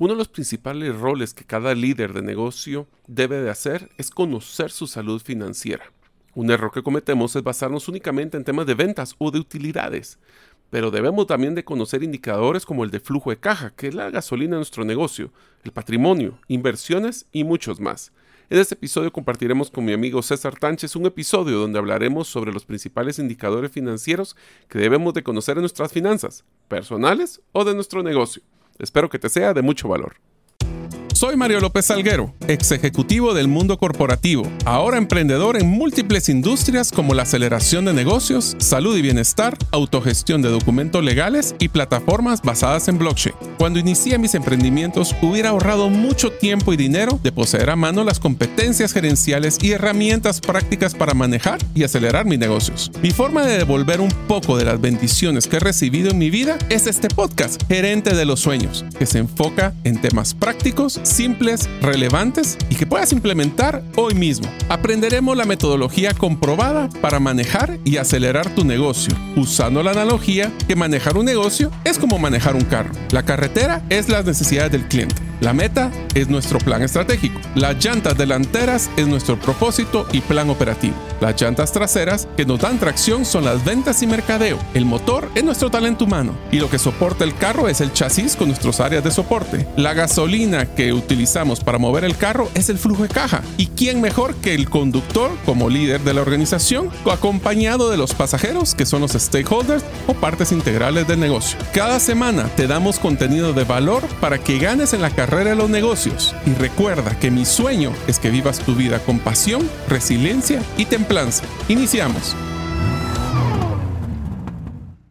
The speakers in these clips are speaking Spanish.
Uno de los principales roles que cada líder de negocio debe de hacer es conocer su salud financiera. Un error que cometemos es basarnos únicamente en temas de ventas o de utilidades, pero debemos también de conocer indicadores como el de flujo de caja, que es la gasolina de nuestro negocio, el patrimonio, inversiones y muchos más. En este episodio compartiremos con mi amigo César Tánchez un episodio donde hablaremos sobre los principales indicadores financieros que debemos de conocer en nuestras finanzas, personales o de nuestro negocio. Espero que te sea de mucho valor. Soy Mario López Salguero, ex ejecutivo del mundo corporativo, ahora emprendedor en múltiples industrias como la aceleración de negocios, salud y bienestar, autogestión de documentos legales y plataformas basadas en blockchain. Cuando inicié mis emprendimientos, hubiera ahorrado mucho tiempo y dinero de poseer a mano las competencias gerenciales y herramientas prácticas para manejar y acelerar mis negocios. Mi forma de devolver un poco de las bendiciones que he recibido en mi vida es este podcast, Gerente de los Sueños, que se enfoca en temas prácticos, simples, relevantes y que puedas implementar hoy mismo. Aprenderemos la metodología comprobada para manejar y acelerar tu negocio, usando la analogía que manejar un negocio es como manejar un carro. La carretera es las necesidades del cliente. La meta es nuestro plan estratégico. Las llantas delanteras es nuestro propósito y plan operativo. Las llantas traseras que nos dan tracción son las ventas y mercadeo. El motor es nuestro talento humano. Y lo que soporta el carro es el chasis con nuestras áreas de soporte. La gasolina que utilizamos para mover el carro es el flujo de caja. ¿Y quién mejor que el conductor como líder de la organización, acompañado de los pasajeros que son los stakeholders o partes integrales del negocio? Cada semana te damos contenido de valor para que ganes en la carrera de los negocios. Y recuerda que mi sueño es que vivas tu vida con pasión, resiliencia y templanza. Iniciamos.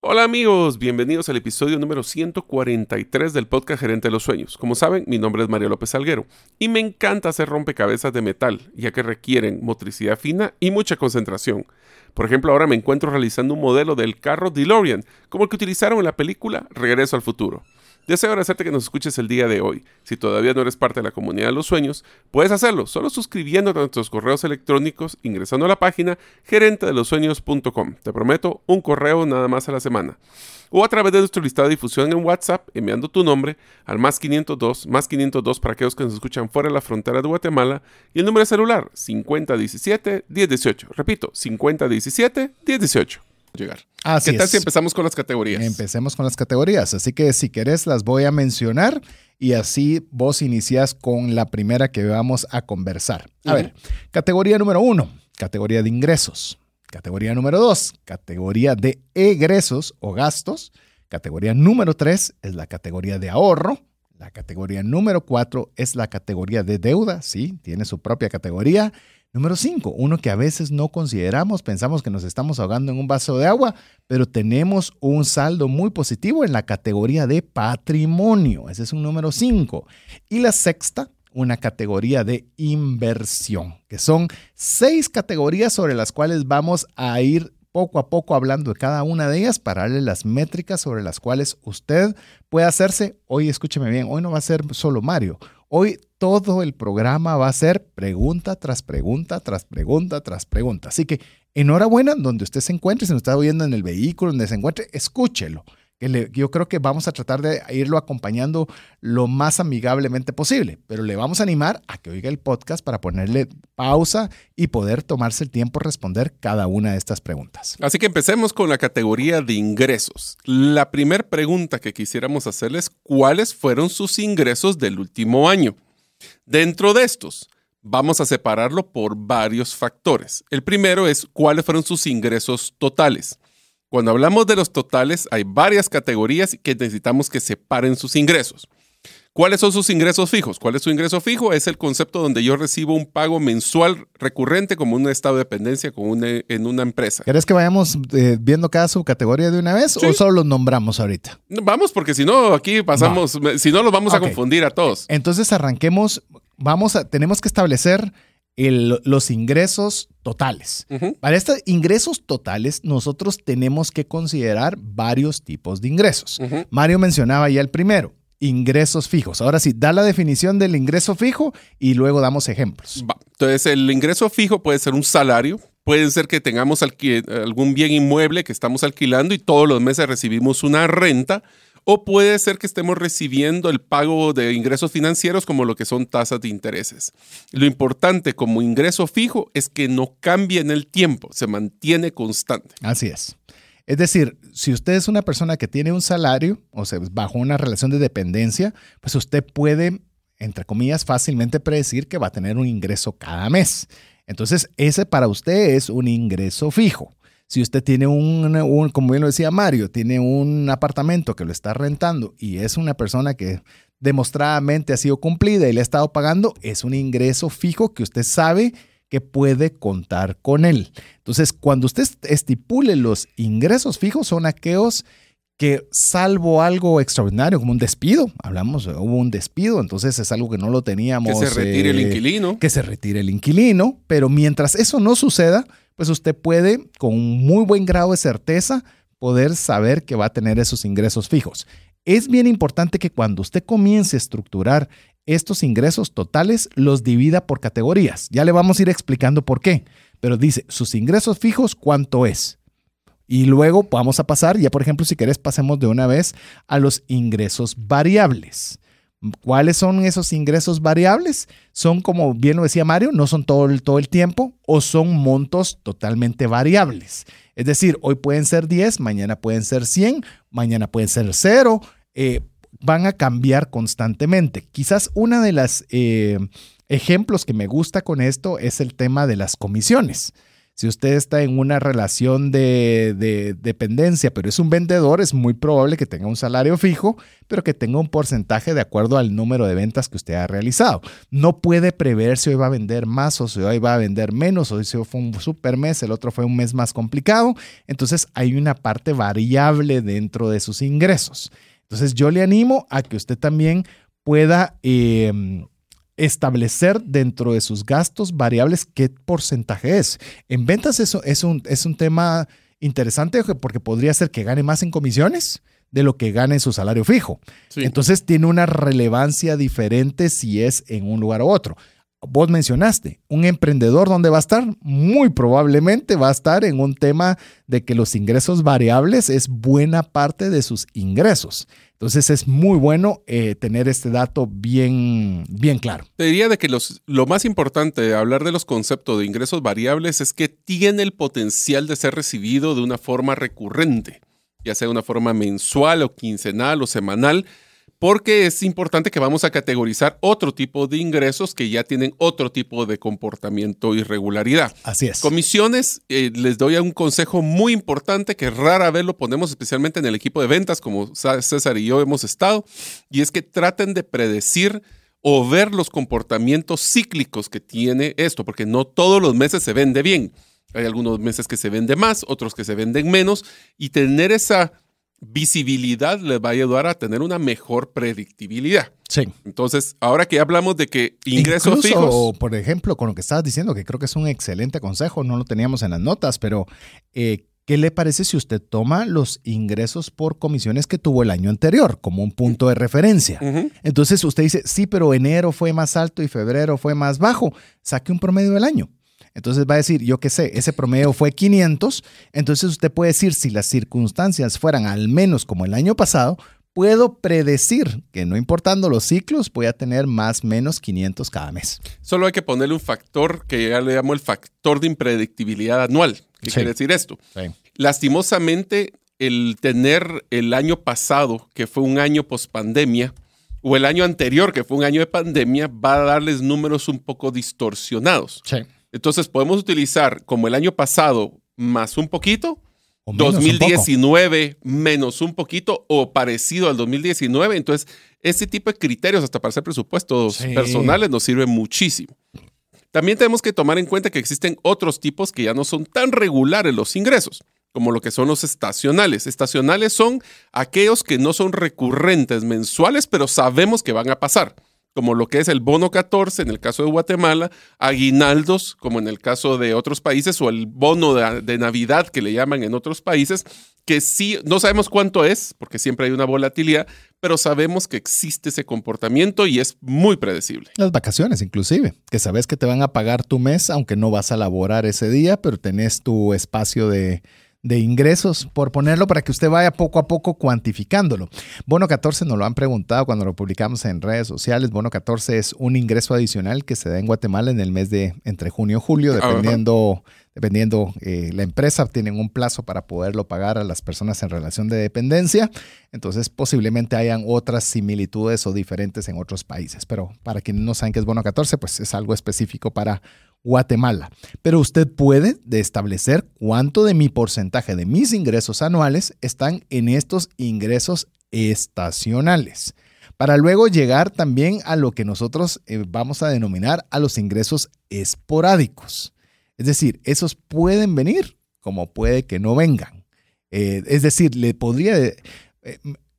Hola amigos, bienvenidos al episodio número 143 del podcast Gerente de los Sueños. Como saben, mi nombre es Mario López Salguero y me encanta hacer rompecabezas de metal, ya que requieren motricidad fina y mucha concentración. Por ejemplo, ahora me encuentro realizando un modelo del carro DeLorean, como el que utilizaron en la película Regreso al Futuro. Deseo agradecerte que nos escuches el día de hoy. Si todavía no eres parte de la comunidad de los sueños, puedes hacerlo solo suscribiéndote a nuestros correos electrónicos, ingresando a la página gerentedelossueños.com. Te prometo un correo nada más a la semana. O a través de nuestro listado de difusión en WhatsApp, enviando tu nombre al +502 para aquellos que nos escuchan fuera de la frontera de Guatemala. Y el número de celular, 5017-1018. Repito, 5017-1018. Llegar. Así ¿Qué tal si empezamos con las categorías? Empecemos con las categorías, así que si querés las voy a mencionar y así vos iniciás con la primera que vamos a conversar. A ver, categoría número 1, categoría de ingresos. Categoría número 2, categoría de egresos o gastos. Categoría número 3 es la categoría de ahorro. La categoría número 4 es la categoría de deuda, sí, tiene su propia categoría. Número 5, uno que a veces no consideramos, pensamos que nos estamos ahogando en un vaso de agua, pero tenemos un saldo muy positivo en la categoría de patrimonio. Ese es un número 5. Y la sexta, una categoría de inversión, que son 6 categorías sobre las cuales vamos a ir poco a poco hablando de cada una de ellas para darle las métricas sobre las cuales usted puede hacerse. Hoy, escúcheme bien, hoy no va a ser solo Mario. Hoy todo el programa va a ser pregunta tras pregunta, tras pregunta, tras pregunta. Así que enhorabuena donde usted se encuentre, si nos está oyendo en el vehículo, donde se encuentre, escúchelo. Yo creo que vamos a tratar de irlo acompañando lo más amigablemente posible, pero le vamos a animar a que oiga el podcast para ponerle pausa y poder tomarse el tiempo a responder cada una de estas preguntas. Así que empecemos con la categoría de ingresos. La primera pregunta que quisiéramos hacerles, ¿cuáles fueron sus ingresos del último año? Dentro de estos, vamos a separarlo por varios factores. El primero es cuáles fueron sus ingresos totales. Cuando hablamos de los totales, hay varias categorías que necesitamos que separen sus ingresos. ¿Cuáles son sus ingresos fijos? ¿Cuál es su ingreso fijo? Es el concepto donde yo recibo un pago mensual recurrente como un estado de dependencia en una empresa. ¿Querés que vayamos viendo cada subcategoría de una vez o solo los nombramos ahorita? Vamos, porque si no, aquí pasamos, si no los vamos a confundir a todos. Entonces arranquemos, tenemos que establecer los ingresos totales. Para estos ingresos totales, nosotros tenemos que considerar varios tipos de ingresos. Mario mencionaba ya el primero, ingresos fijos. Ahora sí, da la definición del ingreso fijo y luego damos ejemplos. Entonces, el ingreso fijo puede ser un salario, puede ser que tengamos algún bien inmueble que estamos alquilando y todos los meses recibimos una renta, o puede ser que estemos recibiendo el pago de ingresos financieros como lo que son tasas de intereses. Lo importante como ingreso fijo es que no cambie en el tiempo, se mantiene constante. Así es. Es decir, si usted es una persona que tiene un salario o se bajó una relación de dependencia, pues usted puede, entre comillas, fácilmente predecir que va a tener un ingreso cada mes. Entonces, ese para usted es un ingreso fijo. Si usted tiene un, como bien lo decía Mario, tiene un apartamento que lo está rentando y es una persona que demostradamente ha sido cumplida y le ha estado pagando, es un ingreso fijo que usted sabe que puede contar con él. Entonces, cuando usted estipule los ingresos fijos, son aquellos que, salvo algo extraordinario, como un despido, hubo un despido, entonces es algo que no lo teníamos. Que se retire el inquilino. Que se retire el inquilino, pero mientras eso no suceda, pues usted puede, con un muy buen grado de certeza, poder saber que va a tener esos ingresos fijos. Es bien importante que cuando usted comience a estructurar estos ingresos totales, los divida por categorías. Ya le vamos a ir explicando por qué, pero dice, sus ingresos fijos, ¿cuánto es? Y luego vamos a pasar, ya por ejemplo, si querés, pasemos de una vez a los ingresos variables. ¿Cuáles son esos ingresos variables? Son, como bien lo decía Mario, no son todo el tiempo, o son montos totalmente variables. Es decir, hoy pueden ser 10, mañana pueden ser 100, mañana pueden ser 0. Van a cambiar constantemente. Quizás una de las ejemplos que me gusta con esto es el tema de las comisiones. Si usted está en una relación de dependencia, pero es un vendedor, es muy probable que tenga un salario fijo, pero que tenga un porcentaje de acuerdo al número de ventas que usted ha realizado. No puede prever si hoy va a vender más o si hoy va a vender menos, o si hoy fue un super mes, el otro fue un mes más complicado. Entonces hay una parte variable dentro de sus ingresos. Entonces yo le animo a que usted también pueda establecer dentro de sus gastos variables qué porcentaje es. En ventas eso es un tema interesante, porque podría ser que gane más en comisiones de lo que gane en su salario fijo. Sí. Entonces tiene una relevancia diferente si es en un lugar u otro. Vos mencionaste, un emprendedor, ¿dónde va a estar? Muy probablemente va a estar en un tema de que los ingresos variables es buena parte de sus ingresos. Entonces es muy bueno tener este dato bien, bien claro. Te diría de que lo más importante de hablar de los conceptos de ingresos variables es que tiene el potencial de ser recibido de una forma recurrente, ya sea de una forma mensual o quincenal o semanal, porque es importante que vamos a categorizar otro tipo de ingresos que ya tienen otro tipo de comportamiento y regularidad. Así es. Comisiones, les doy un consejo muy importante que rara vez lo ponemos, especialmente en el equipo de ventas, como César y yo hemos estado, y es que traten de predecir o ver los comportamientos cíclicos que tiene esto, porque no todos los meses se vende bien. Hay algunos meses que se vende más, otros que se venden menos, y tener esa visibilidad les va a ayudar a tener una mejor predictibilidad. Sí. Entonces, ahora que hablamos de que ingresos fijos. Incluso, por ejemplo, con lo que estabas diciendo, que creo que es un excelente consejo, no lo teníamos en las notas, pero ¿qué le parece si usted toma los ingresos por comisiones que tuvo el año anterior como un punto de referencia? Uh-huh. Entonces usted dice, sí, pero enero fue más alto y febrero fue más bajo. Saque un promedio del año. Entonces va a decir, yo qué sé, ese promedio fue 500. Entonces usted puede decir, si las circunstancias fueran al menos como el año pasado, puedo predecir que no importando los ciclos, voy a tener más o menos 500 cada mes. Solo hay que ponerle un factor que ya le llamo el factor de impredictibilidad anual. ¿Qué quiere decir esto? Sí. Lastimosamente, el tener el año pasado, que fue un año pospandemia, o el año anterior, que fue un año de pandemia, va a darles números un poco distorsionados. Sí. Entonces, podemos utilizar como el año pasado más un poquito, o menos 2019 un menos un poquito o parecido al 2019. Entonces, este tipo de criterios hasta para hacer presupuestos personales nos sirve muchísimo. También tenemos que tomar en cuenta que existen otros tipos que ya no son tan regulares los ingresos, como lo que son los estacionales. Estacionales son aquellos que no son recurrentes mensuales, pero sabemos que van a pasar, como lo que es el bono 14 en el caso de Guatemala, aguinaldos como en el caso de otros países, o el bono de Navidad que le llaman en otros países, que sí, no sabemos cuánto es, porque siempre hay una volatilidad, pero sabemos que existe ese comportamiento y es muy predecible. Las vacaciones inclusive, que sabes que te van a pagar tu mes, aunque no vas a laborar ese día, pero tenés tu espacio de de ingresos, por ponerlo, para que usted vaya poco a poco cuantificándolo. Bono 14 nos lo han preguntado cuando lo publicamos en redes sociales. Bono 14 es un ingreso adicional que se da en Guatemala en el mes de entre junio y julio, dependiendo la empresa. Tienen un plazo para poderlo pagar a las personas en relación de dependencia. Entonces, posiblemente hayan otras similitudes o diferentes en otros países. Pero para quienes no saben qué es Bono 14, pues es algo específico para Guatemala. Pero usted puede establecer cuánto de mi porcentaje de mis ingresos anuales están en estos ingresos estacionales, para luego llegar también a lo que nosotros vamos a denominar a los ingresos esporádicos. Es decir, esos pueden venir como puede que no vengan. Es decir,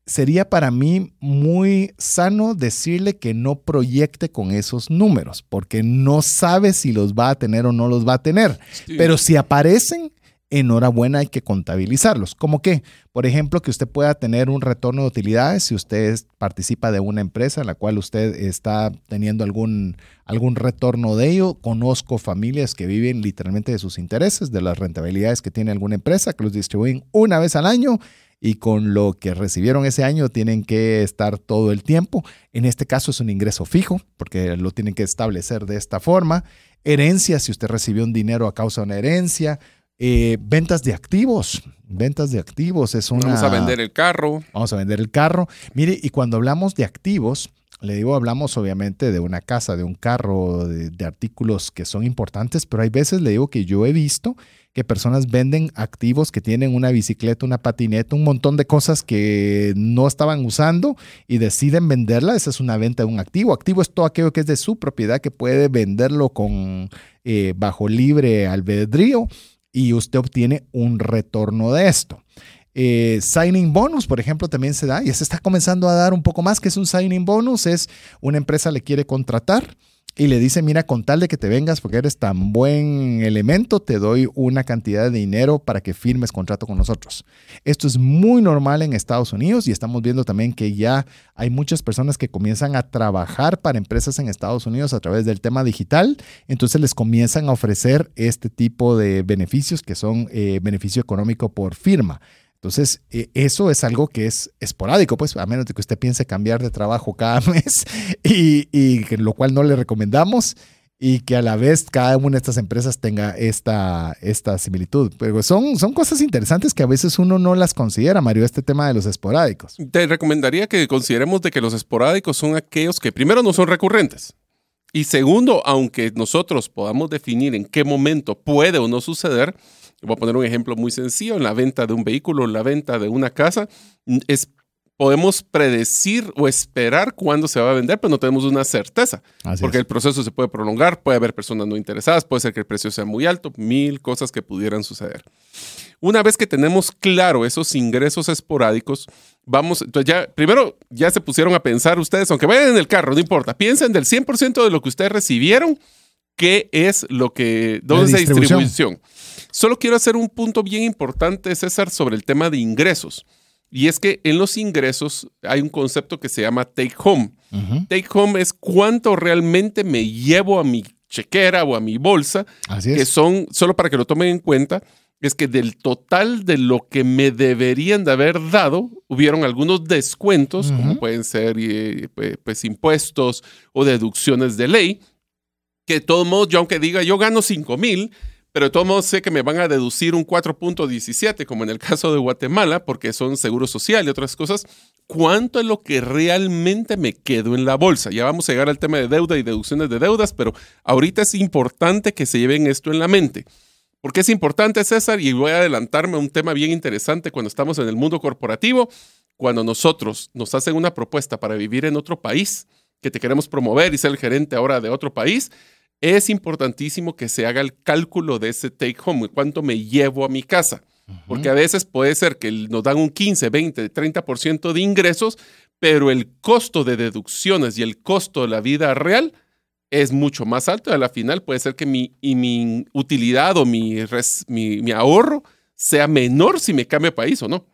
sería para mí muy sano decirle que no proyecte con esos números, porque no sabe si los va a tener o no los va a tener. Sí. Pero si aparecen, enhorabuena, hay que contabilizarlos. ¿Cómo qué? Por ejemplo, que usted pueda tener un retorno de utilidades si usted participa de una empresa en la cual usted está teniendo algún retorno de ello. Conozco familias que viven literalmente de sus intereses, de las rentabilidades que tiene alguna empresa, que los distribuyen una vez al año, y con lo que recibieron ese año tienen que estar todo el tiempo. En este caso es un ingreso fijo, porque lo tienen que establecer de esta forma. Herencia, si usted recibió un dinero a causa de una herencia. Ventas de activos. Ventas de activos es una... Vamos a vender el carro. Vamos a vender el carro. Mire, y cuando hablamos de activos, le digo, hablamos obviamente de una casa, de un carro, de artículos que son importantes, pero hay veces, le digo, que yo he visto que personas venden activos, que tienen una bicicleta, una patineta, un montón de cosas que no estaban usando y deciden venderla. Esa es una venta de un activo. Activo es todo aquello que es de su propiedad, que puede venderlo con bajo libre albedrío, y usted obtiene un retorno de esto. Signing bonus, por ejemplo, también se da y se está comenzando a dar un poco más. ¿Qué es un signing bonus? Es una empresa le quiere contratar y le dice, mira, con tal de que te vengas porque eres tan buen elemento, te doy una cantidad de dinero para que firmes contrato con nosotros. Esto es muy normal en Estados Unidos y estamos viendo también que ya hay muchas personas que comienzan a trabajar para empresas en Estados Unidos a través del tema digital. Entonces les comienzan a ofrecer este tipo de beneficios que son beneficio económico por firma. Entonces, eso es algo que es esporádico, pues a menos de que usted piense cambiar de trabajo cada mes, y lo cual no le recomendamos, y que a la vez cada una de estas empresas tenga esta similitud. Pero son cosas interesantes que a veces uno no las considera, Mario, este tema de los esporádicos. Te recomendaría que consideremos de que los esporádicos son aquellos que primero no son recurrentes. Y segundo, aunque nosotros podamos definir en qué momento puede o no suceder, voy a poner un ejemplo muy sencillo, en la venta de un vehículo, en la venta de una casa, podemos predecir o esperar cuándo se va a vender, pero no tenemos una certeza. Así porque es. El proceso se puede prolongar, puede haber personas no interesadas, puede ser que el precio sea muy alto, 1000 cosas que pudieran suceder. Una vez que tenemos claro esos ingresos esporádicos, entonces ya se pusieron a pensar ustedes, aunque vayan en el carro, no importa, piensen del 100% de lo que ustedes recibieron, ¿qué es lo que... ¿Dónde es la distribución? Solo quiero hacer un punto bien importante, César, sobre el tema de ingresos. Y es que en los ingresos hay un concepto que se llama take home. Uh-huh. Take home es cuánto realmente me llevo a mi chequera o a mi bolsa. Así es. Que son, solo para que lo tomen en cuenta, es que del total de lo que me deberían de haber dado, hubieron algunos descuentos, uh-huh, como pueden ser pues, impuestos o deducciones de ley, que de todos modos, yo aunque diga, yo gano 5,000, pero de todos modos sé que me van a deducir un 4.17, como en el caso de Guatemala, porque son seguro social y otras cosas. ¿Cuánto es lo que realmente me quedó en la bolsa? Ya vamos a llegar al tema de deuda y deducciones de deudas, pero ahorita es importante que se lleven esto en la mente. ¿Por qué es importante, César? Y voy a adelantarme a un tema bien interesante cuando estamos en el mundo corporativo. Cuando nosotros nos hacen una propuesta para vivir en otro país, que te queremos promover y ser el gerente ahora de otro país, es importantísimo que se haga el cálculo de ese take home, cuánto me llevo a mi casa. Uh-huh. Porque a veces puede ser que nos dan un 15, 20, 30% de ingresos, pero el costo de deducciones y el costo de la vida real es mucho más alto. A la final puede ser que mi utilidad o mi ahorro sea menor si me cambio de país o no.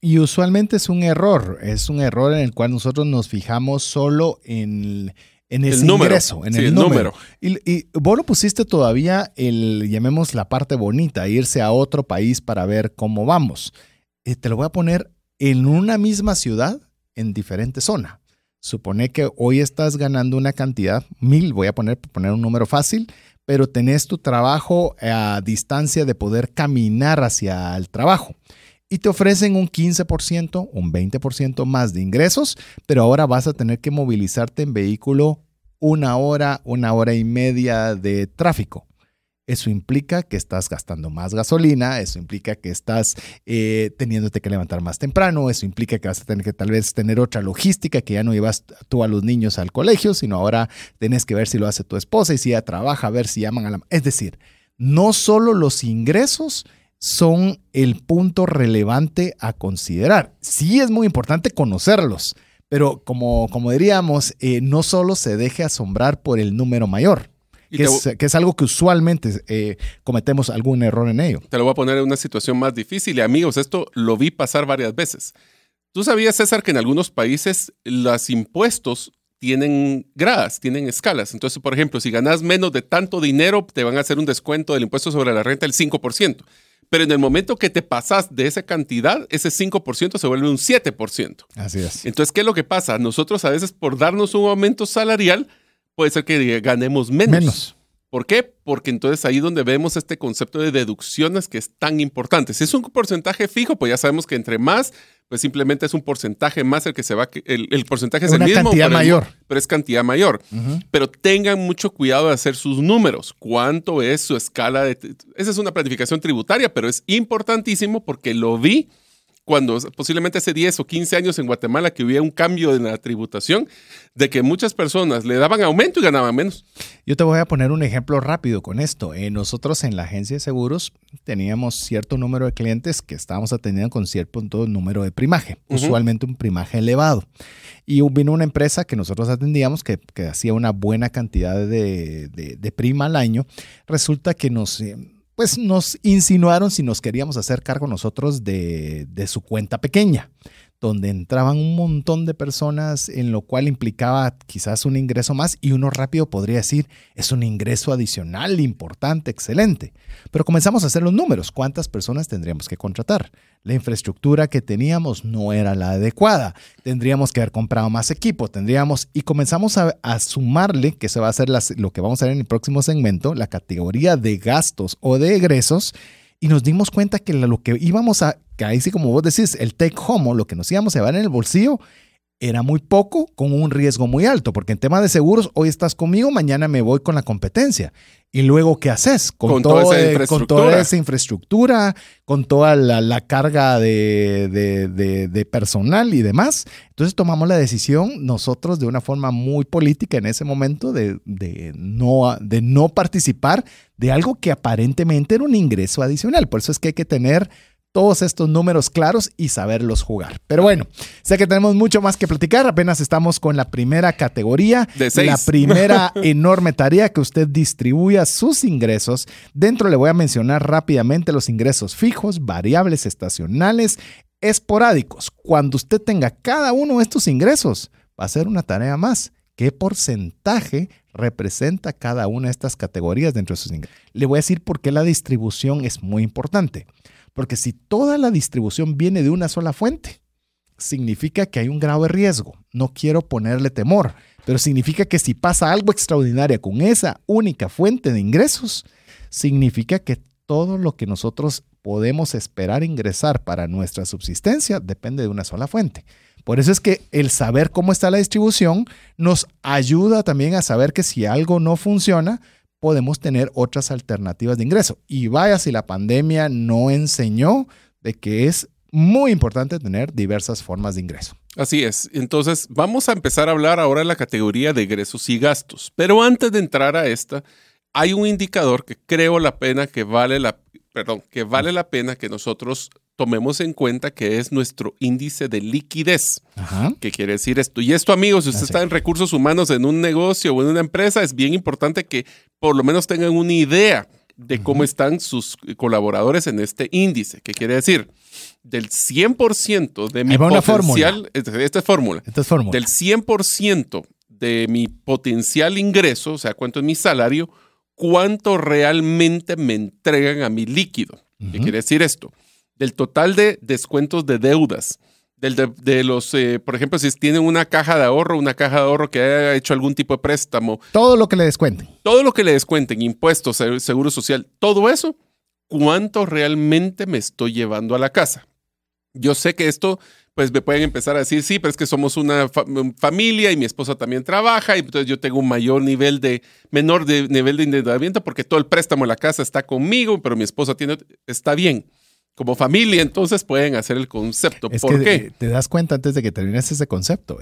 Y usualmente es un error en el cual nosotros nos fijamos solo en en ese ingreso, en el número. Y vos no pusiste todavía el, llamemos la parte bonita, irse a otro país para ver cómo vamos. Te lo voy a poner en una misma ciudad, en diferente zona. Supone que hoy estás ganando una cantidad, 1,000, voy a poner un número fácil, pero tenés tu trabajo a distancia de poder caminar hacia el trabajo. Y te ofrecen un 15%, un 20% más de ingresos, pero ahora vas a tener que movilizarte en vehículo una hora y media de tráfico. Eso implica que estás gastando más gasolina, eso implica que estás teniéndote que levantar más temprano, eso implica que vas a tener que tal vez tener otra logística, que ya no llevas tú a los niños al colegio, sino ahora tenés que ver si lo hace tu esposa y si ella trabaja, a ver si llaman a la... Es decir, no solo los ingresos son el punto relevante a considerar. Sí es muy importante conocerlos, pero como diríamos, no solo se deje asombrar por el número mayor. Que es algo que usualmente cometemos algún error en ello. Te lo voy a poner en una situación más difícil. Y amigos, esto lo vi pasar varias veces. ¿Tú sabías, César, que en algunos países los impuestos tienen gradas, tienen escalas? Entonces, por ejemplo, si ganas menos de tanto dinero, te van a hacer un descuento del impuesto sobre la renta del 5%. Pero en el momento que te pasas de esa cantidad, ese 5% se vuelve un 7%. Así es. Entonces, ¿qué es lo que pasa? Nosotros a veces, por darnos un aumento salarial, puede ser que ganemos menos. ¿Por qué? Porque entonces ahí donde vemos este concepto de deducciones que es tan importante. Si es un porcentaje fijo, pues ya sabemos que entre más, pues simplemente es un porcentaje más el que se va... El porcentaje es el mismo. Una cantidad mayor. Pero es cantidad mayor. Uh-huh. Pero tengan mucho cuidado de hacer sus números. ¿Cuánto es su escala? Esa es una planificación tributaria, pero es importantísimo porque lo vi cuando posiblemente hace 10 o 15 años en Guatemala que hubiera un cambio en la tributación, de que muchas personas le daban aumento y ganaban menos. Yo te voy a poner un ejemplo rápido con esto. Nosotros en la agencia de seguros teníamos cierto número de clientes que estábamos atendiendo con cierto número de primaje, uh-huh, usualmente un primaje elevado. Y vino una empresa que nosotros atendíamos que hacía una buena cantidad de prima al año. Resulta que nos insinuaron si nos queríamos hacer cargo nosotros de su cuenta pequeña, donde entraban un montón de personas, en lo cual implicaba quizás un ingreso más, y uno rápido podría decir, es un ingreso adicional, importante, excelente. Pero comenzamos a hacer los números, ¿cuántas personas tendríamos que contratar? La infraestructura que teníamos no era la adecuada, tendríamos que haber comprado más equipo, y comenzamos a sumarle, que se va a hacer lo que vamos a ver en el próximo segmento, la categoría de gastos o de egresos, y nos dimos cuenta que lo que íbamos que ahí sí como vos decís, el take home, lo que nos íbamos a llevar en el bolsillo, era muy poco con un riesgo muy alto, porque en tema de seguros, hoy estás conmigo, mañana me voy con la competencia. Y luego, ¿qué haces? Con toda esa infraestructura, con toda la carga de personal y demás. Entonces tomamos la decisión nosotros de una forma muy política en ese momento de no participar de algo que aparentemente era un ingreso adicional. Por eso es que hay que tener todos estos números claros y saberlos jugar. Pero bueno, sé que tenemos mucho más que platicar. Apenas estamos con la primera categoría, la primera enorme tarea que usted distribuya sus ingresos. Dentro le voy a mencionar rápidamente los ingresos fijos, variables, estacionales, esporádicos. Cuando usted tenga cada uno de estos ingresos, va a ser una tarea más. ¿Qué porcentaje representa cada una de estas categorías dentro de sus ingresos? Le voy a decir por qué la distribución es muy importante. Porque si toda la distribución viene de una sola fuente, significa que hay un grado de riesgo. No quiero ponerle temor, pero significa que si pasa algo extraordinario con esa única fuente de ingresos, significa que todo lo que nosotros podemos esperar ingresar para nuestra subsistencia depende de una sola fuente. Por eso es que el saber cómo está la distribución nos ayuda también a saber que si algo no funciona, podemos tener otras alternativas de ingreso. Y vaya si la pandemia no enseñó de que es muy importante tener diversas formas de ingreso. Así es. Entonces, vamos a empezar a hablar ahora de la categoría de egresos y gastos. Pero antes de entrar a esta, hay un indicador que creo que vale la pena que nosotros tomemos en cuenta, que es nuestro índice de liquidez. Ajá. ¿Qué quiere decir esto? Y esto, amigos, si usted está en recursos humanos, en un negocio o en una empresa, es bien importante que por lo menos tengan una idea de cómo están sus colaboradores en este índice. ¿Qué quiere decir? Del 100% de mi potencial... Esta es fórmula. Del 100% de mi potencial ingreso, o sea, cuánto es mi salario, cuánto realmente me entregan a mi líquido. ¿Qué quiere decir esto? Del total de descuentos de deudas, por ejemplo, si tienen una caja de ahorro que haya hecho algún tipo de préstamo. Todo lo que le descuenten. Todo lo que le descuenten, impuestos, seguro social, todo eso, ¿cuánto realmente me estoy llevando a la casa? Yo sé que esto, pues me pueden empezar a decir, sí, pero es que somos una familia y mi esposa también trabaja y entonces yo tengo un menor nivel de endeudamiento porque todo el préstamo de la casa está conmigo, pero mi esposa está bien. Como familia, entonces pueden hacer el concepto. ¿Por qué? Te das cuenta antes de que termines ese concepto.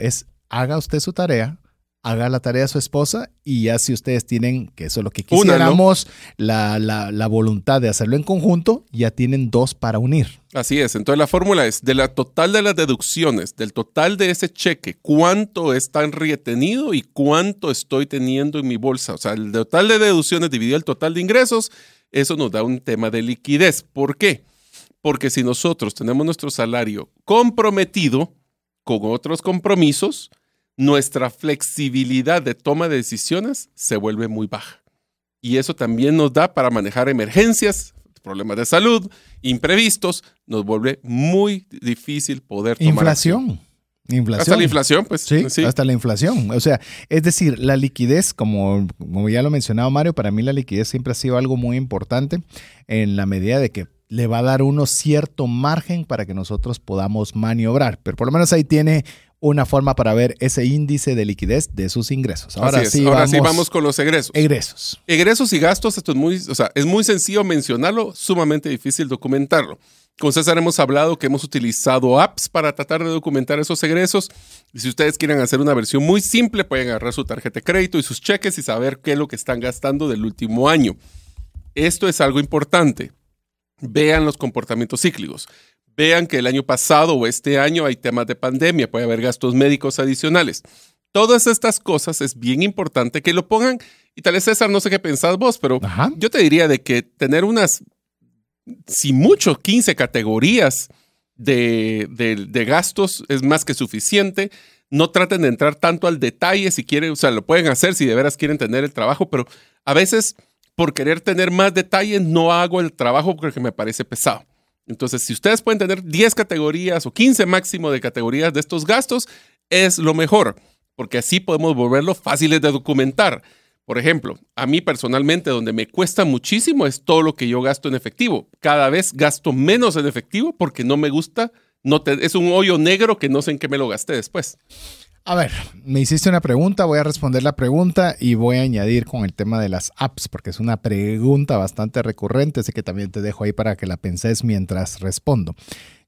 Haga usted su tarea, haga la tarea de su esposa y ya si ustedes tienen, que eso es lo que quisiéramos, la voluntad de hacerlo en conjunto, ya tienen dos para unir. Así es. Entonces la fórmula es de la total de las deducciones, del total de ese cheque, cuánto está retenido y cuánto estoy teniendo en mi bolsa. O sea, el total de deducciones dividido el total de ingresos, eso nos da un tema de liquidez. ¿Por qué? Porque si nosotros tenemos nuestro salario comprometido con otros compromisos, nuestra flexibilidad de toma de decisiones se vuelve muy baja. Y eso también nos da para manejar emergencias, problemas de salud, imprevistos, nos vuelve muy difícil poder tomar Inflación. Hasta la inflación, pues. Sí, hasta la inflación. O sea, es decir, la liquidez, como ya lo mencionaba Mario, para mí la liquidez siempre ha sido algo muy importante en la medida de que le va a dar uno cierto margen para que nosotros podamos maniobrar. Pero por lo menos ahí tiene una forma para ver ese índice de liquidez de sus ingresos. Ahora sí vamos con los egresos. Egresos y gastos, esto es muy sencillo mencionarlo, sumamente difícil documentarlo. Con César hemos hablado que hemos utilizado apps para tratar de documentar esos egresos. Y si ustedes quieren hacer una versión muy simple, pueden agarrar su tarjeta de crédito y sus cheques y saber qué es lo que están gastando del último año. Esto es algo importante. Vean los comportamientos cíclicos. Vean que el año pasado o este año hay temas de pandemia, puede haber gastos médicos adicionales. Todas estas cosas es bien importante que lo pongan. Y tal vez, César, no sé qué pensás vos, pero yo te diría de que tener unas, si mucho, 15 categorías de gastos es más que suficiente. No traten de entrar tanto al detalle si quieren, o sea, lo pueden hacer si de veras quieren tener el trabajo, pero a veces, por querer tener más detalles, no hago el trabajo porque me parece pesado. Entonces, si ustedes pueden tener 10 categorías o 15 máximo de categorías de estos gastos, es lo mejor, porque así podemos volverlo fáciles de documentar. Por ejemplo, a mí personalmente, donde me cuesta muchísimo es todo lo que yo gasto en efectivo. Cada vez gasto menos en efectivo porque no me gusta, es un hoyo negro que no sé en qué me lo gasté después. A ver, me hiciste una pregunta, voy a responder la pregunta y voy a añadir con el tema de las apps, porque es una pregunta bastante recurrente, así que también te dejo ahí para que la penses mientras respondo.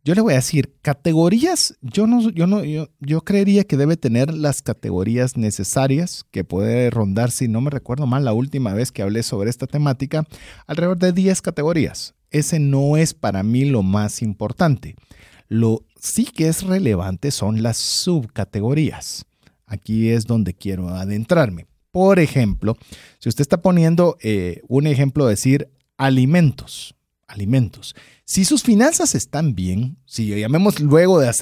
Yo le voy a decir, categorías, yo creería que debe tener las categorías necesarias, que puede rondar, si no me recuerdo mal, la última vez que hablé sobre esta temática, alrededor de 10 categorías. Ese no es para mí lo más importante. Lo sí que es relevante son las subcategorías. Aquí es donde quiero adentrarme. Por ejemplo, si usted está poniendo un ejemplo, decir alimentos. Si sus finanzas están bien, si llamemos luego de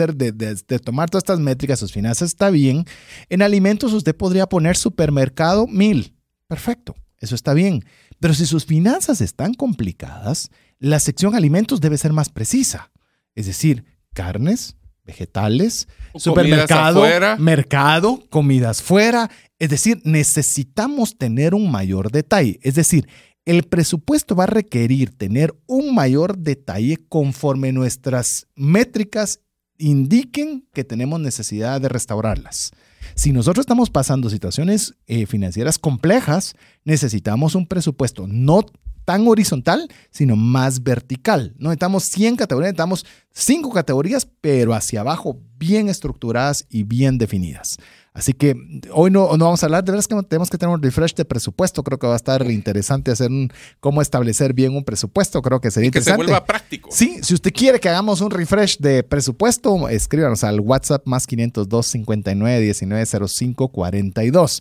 tomar todas estas métricas, sus finanzas están bien, en alimentos usted podría poner supermercado 1000. Perfecto, eso está bien. Pero si sus finanzas están complicadas, la sección alimentos debe ser más precisa. Es decir, carnes, vegetales, supermercado, mercado, comidas fuera. Es decir, necesitamos tener un mayor detalle. Es decir, el presupuesto va a requerir tener un mayor detalle conforme nuestras métricas indiquen que tenemos necesidad de restaurarlas. Si nosotros estamos pasando situaciones financieras complejas, necesitamos un presupuesto no tan horizontal, sino más vertical. No necesitamos 100 categorías, necesitamos 5 categorías, pero hacia abajo, bien estructuradas y bien definidas. Así que hoy no vamos a hablar, de verdad es que tenemos que tener un refresh de presupuesto. Creo que va a estar interesante hacer cómo establecer bien un presupuesto. Creo que sería interesante. Que se vuelva práctico. Sí, si usted quiere que hagamos un refresh de presupuesto, escríbanos al WhatsApp +502 59 19 05 42.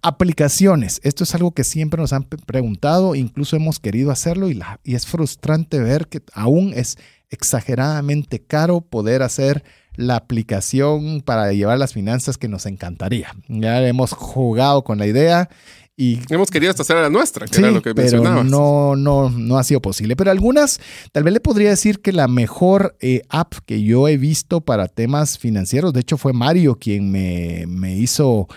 Aplicaciones. Esto es algo que siempre nos han preguntado, incluso hemos querido hacerlo y es frustrante ver que aún es exageradamente caro poder hacer la aplicación para llevar las finanzas que nos encantaría. Ya hemos jugado con la idea y hemos querido hasta hacer la nuestra, que sí, era lo que mencionabas. Pero no ha sido posible. Pero algunas, tal vez le podría decir que la mejor app que yo he visto para temas financieros, de hecho fue Mario quien me hizo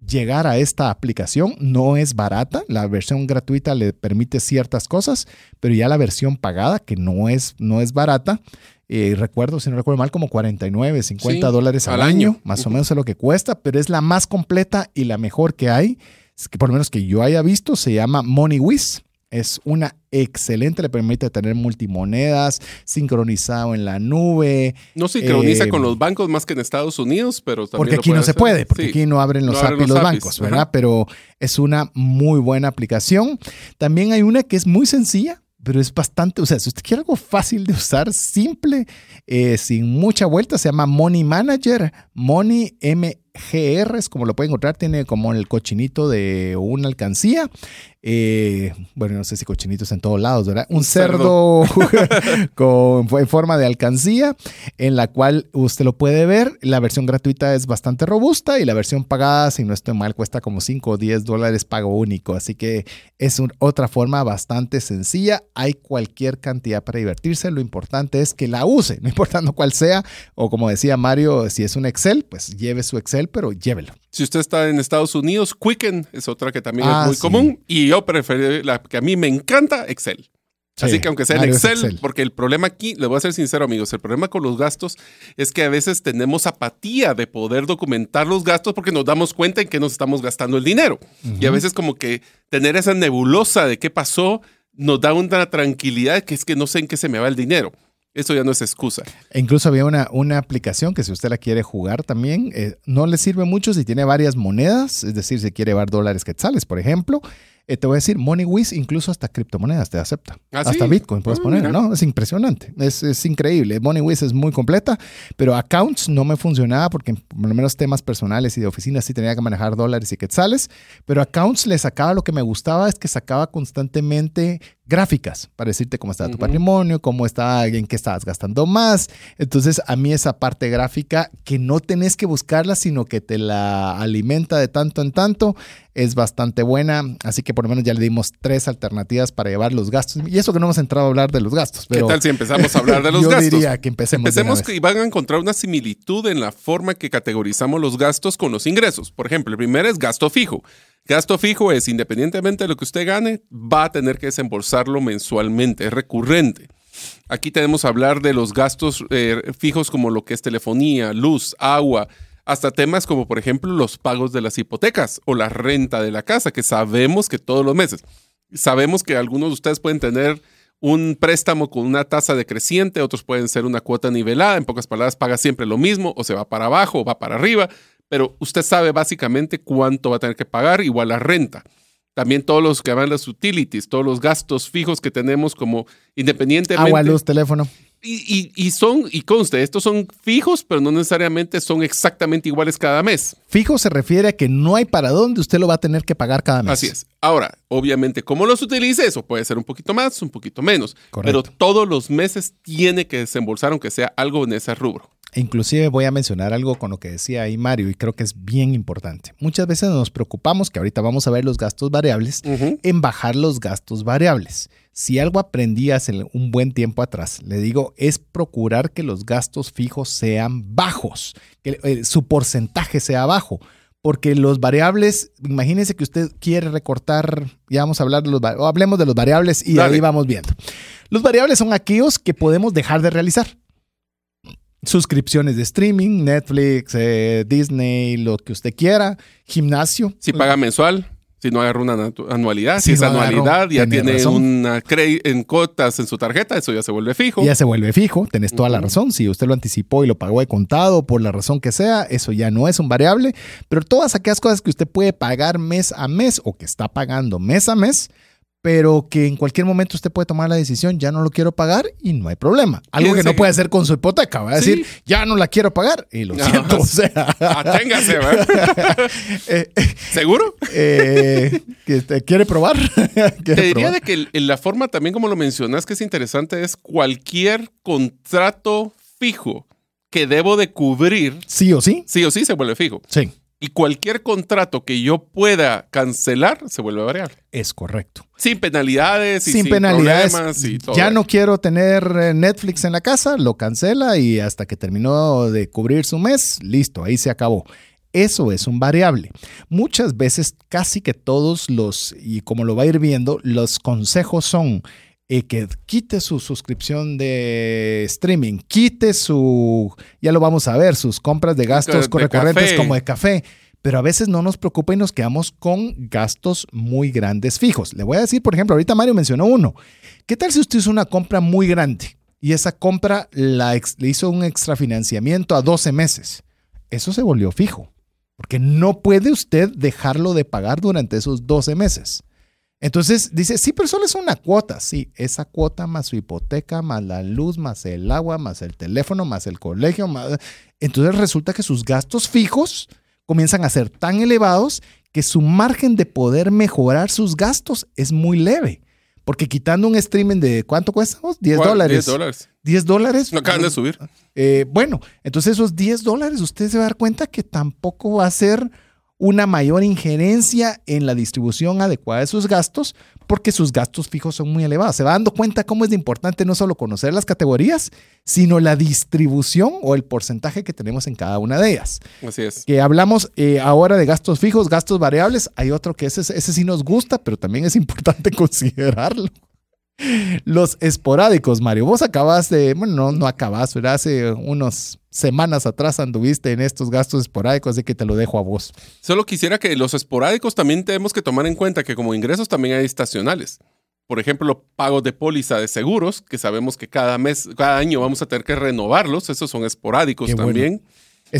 llegar a esta aplicación. No es barata, la versión gratuita le permite ciertas cosas, pero ya la versión pagada, que no es barata, recuerdo, si no recuerdo mal, como $49, $50 dólares al año, más o menos es lo que cuesta, pero es la más completa y la mejor que hay, es que por lo menos que yo haya visto. Se llama MoneyWiz. Es una excelente, le permite tener multimonedas, sincronizado en la nube. No sincroniza con los bancos más que en Estados Unidos, pero también porque aquí no se puede, porque aquí no abren los API los bancos, ¿verdad? Ajá. Pero es una muy buena aplicación. También hay una que es muy sencilla, pero es bastante, o sea, si usted quiere algo fácil de usar, simple, sin mucha vuelta, se llama Money Manager. Money MGR es como lo puede encontrar, tiene como el cochinito de una alcancía. Bueno, no sé si cochinitos en todos lados, ¿verdad? Un cerdo. En forma de alcancía, en la cual usted lo puede ver. La versión gratuita es bastante robusta y la versión pagada, si no estoy mal, cuesta como $5 o $10 pago único. Así que es otra forma bastante sencilla. Hay cualquier cantidad para divertirse. Lo importante es que la use, no importando cuál sea. O como decía Mario, si es un Excel, pues lleve su Excel, pero llévelo. Si usted está en Estados Unidos, Quicken es otra que también es muy común. Y yo prefiero la que a mí me encanta, Excel. Sí, así que aunque sea en Excel, porque el problema aquí, les voy a ser sincero, amigos, el problema con los gastos es que a veces tenemos apatía de poder documentar los gastos porque nos damos cuenta en que nos estamos gastando el dinero. Uh-huh. Y a veces como que tener esa nebulosa de qué pasó nos da una tranquilidad que es que no sé en qué se me va el dinero. Eso ya no es excusa. E incluso había una aplicación que si usted la quiere jugar también, no le sirve mucho si tiene varias monedas, es decir, si quiere llevar dólares quetzales, por ejemplo. Te voy a decir, MoneyWiz incluso hasta criptomonedas te acepta. ¿Ah, sí? Hasta Bitcoin puedes poner, mira. ¿No? Es impresionante. Es increíble. MoneyWiz es muy completa, pero accounts no me funcionaba porque por lo menos temas personales y de oficinas sí tenía que manejar dólares y quetzales, pero accounts le sacaba, lo que me gustaba es que sacaba constantemente gráficas para decirte cómo estaba tu patrimonio, cómo estaba, en qué estabas gastando más. Entonces, a mí esa parte gráfica que no tenés que buscarla, sino que te la alimenta de tanto en tanto, es bastante buena. Así que por lo menos ya le dimos 3 alternativas para llevar los gastos. Y eso que no hemos entrado a hablar de los gastos. Pero ¿qué tal si empezamos a hablar de los gastos? Yo diría que empecemos y van a encontrar una similitud en la forma que categorizamos los gastos con los ingresos. Por ejemplo, el primero es gasto fijo. Gasto fijo es, independientemente de lo que usted gane, va a tener que desembolsarlo mensualmente, es recurrente. Aquí tenemos que hablar de los gastos fijos como lo que es telefonía, luz, agua, hasta temas como, por ejemplo, los pagos de las hipotecas o la renta de la casa, que sabemos que todos los meses. Sabemos que algunos de ustedes pueden tener un préstamo con una tasa decreciente, otros pueden ser una cuota nivelada. En pocas palabras, paga siempre lo mismo, o se va para abajo o va para arriba, pero usted sabe básicamente cuánto va a tener que pagar, igual la renta. También todos los que van las utilities, todos los gastos fijos que tenemos como independientemente. Agua, luz, teléfono. Y conste, estos son fijos, pero no necesariamente son exactamente iguales cada mes. Fijo se refiere a que no hay para dónde, usted lo va a tener que pagar cada mes. Así es. Ahora, obviamente, ¿cómo los utilice? Eso puede ser un poquito más, un poquito menos. Correcto. Pero todos los meses tiene que desembolsar, aunque sea algo en ese rubro. Inclusive voy a mencionar algo con lo que decía ahí Mario y creo que es bien importante. Muchas veces nos preocupamos, que ahorita vamos a ver los gastos variables, en bajar los gastos variables. Si algo aprendí hace un buen tiempo atrás, le digo, es procurar que los gastos fijos sean bajos, que su porcentaje sea bajo. Porque los variables, imagínense que usted quiere recortar, ya vamos a hablar de los variables, o hablemos de los variables y ahí vamos viendo. Los variables son aquellos que podemos dejar de realizar. Suscripciones de streaming, Netflix, Disney, lo que usted quiera, gimnasio. Si paga mensual, si no agarra una anualidad, si es no anualidad, agarro, ya tiene una en cuotas en su tarjeta, eso ya se vuelve fijo. Ya se vuelve fijo, tenés toda la razón. Si usted lo anticipó y lo pagó de contado, por la razón que sea, eso ya no es un variable. Pero todas aquellas cosas que usted puede pagar mes a mes o que está pagando mes a mes, pero que en cualquier momento usted puede tomar la decisión, ya no lo quiero pagar y no hay problema. Algo que no puede hacer con su hipoteca, va a decir, ya no la quiero pagar y lo siento, o sea. Aténgase, ¿verdad? ¿Seguro? ¿Quiere probar? Te diría de que la forma también como lo mencionas que es interesante es cualquier contrato fijo que debo de cubrir. Sí o sí. Sí o sí se vuelve fijo. Sí. Y cualquier contrato que yo pueda cancelar se vuelve variable. Es correcto. Sin penalidades y sin problemas y todo. Ya no quiero tener Netflix en la casa, lo cancela y hasta que terminó de cubrir su mes, listo, ahí se acabó. Eso es un variable. Muchas veces, casi que todos los, y como lo va a ir viendo, los consejos son... que quite su suscripción de streaming, quite su, ya lo vamos a ver, sus compras de gastos recurrentes como de café, pero a veces no nos preocupa y nos quedamos con gastos muy grandes fijos. Le voy a decir, por ejemplo, ahorita Mario mencionó uno. ¿Qué tal si usted hizo una compra muy grande y esa compra le hizo un extrafinanciamiento a 12 meses? Eso se volvió fijo, porque no puede usted dejarlo de pagar durante esos 12 meses. Entonces dice, sí, pero solo es una cuota. Sí, esa cuota más su hipoteca, más la luz, más el agua, más el teléfono, más el colegio. Más... Entonces resulta que sus gastos fijos comienzan a ser tan elevados que su margen de poder mejorar sus gastos es muy leve. Porque quitando un streaming de, ¿cuánto cuesta? $10. $10. No acaban de subir. Bueno, entonces esos $10 usted se va a dar cuenta que tampoco va a ser... una mayor injerencia en la distribución adecuada de sus gastos, porque sus gastos fijos son muy elevados. Se va dando cuenta cómo es de importante no solo conocer las categorías, sino la distribución o el porcentaje que tenemos en cada una de ellas. Así es. Que hablamos ahora de gastos fijos, gastos variables. Hay otro que ese sí nos gusta, pero también es importante considerarlo. Los esporádicos, Mario. Vos acabas de... Bueno, no acabas, ¿verdad? Hace unas semanas atrás anduviste en estos gastos esporádicos, así que te lo dejo a vos. Solo quisiera que los esporádicos también tenemos que tomar en cuenta que como ingresos también hay estacionales. Por ejemplo, pagos de póliza de seguros, que sabemos que cada mes, cada año vamos a tener que renovarlos. Esos son esporádicos. Qué también.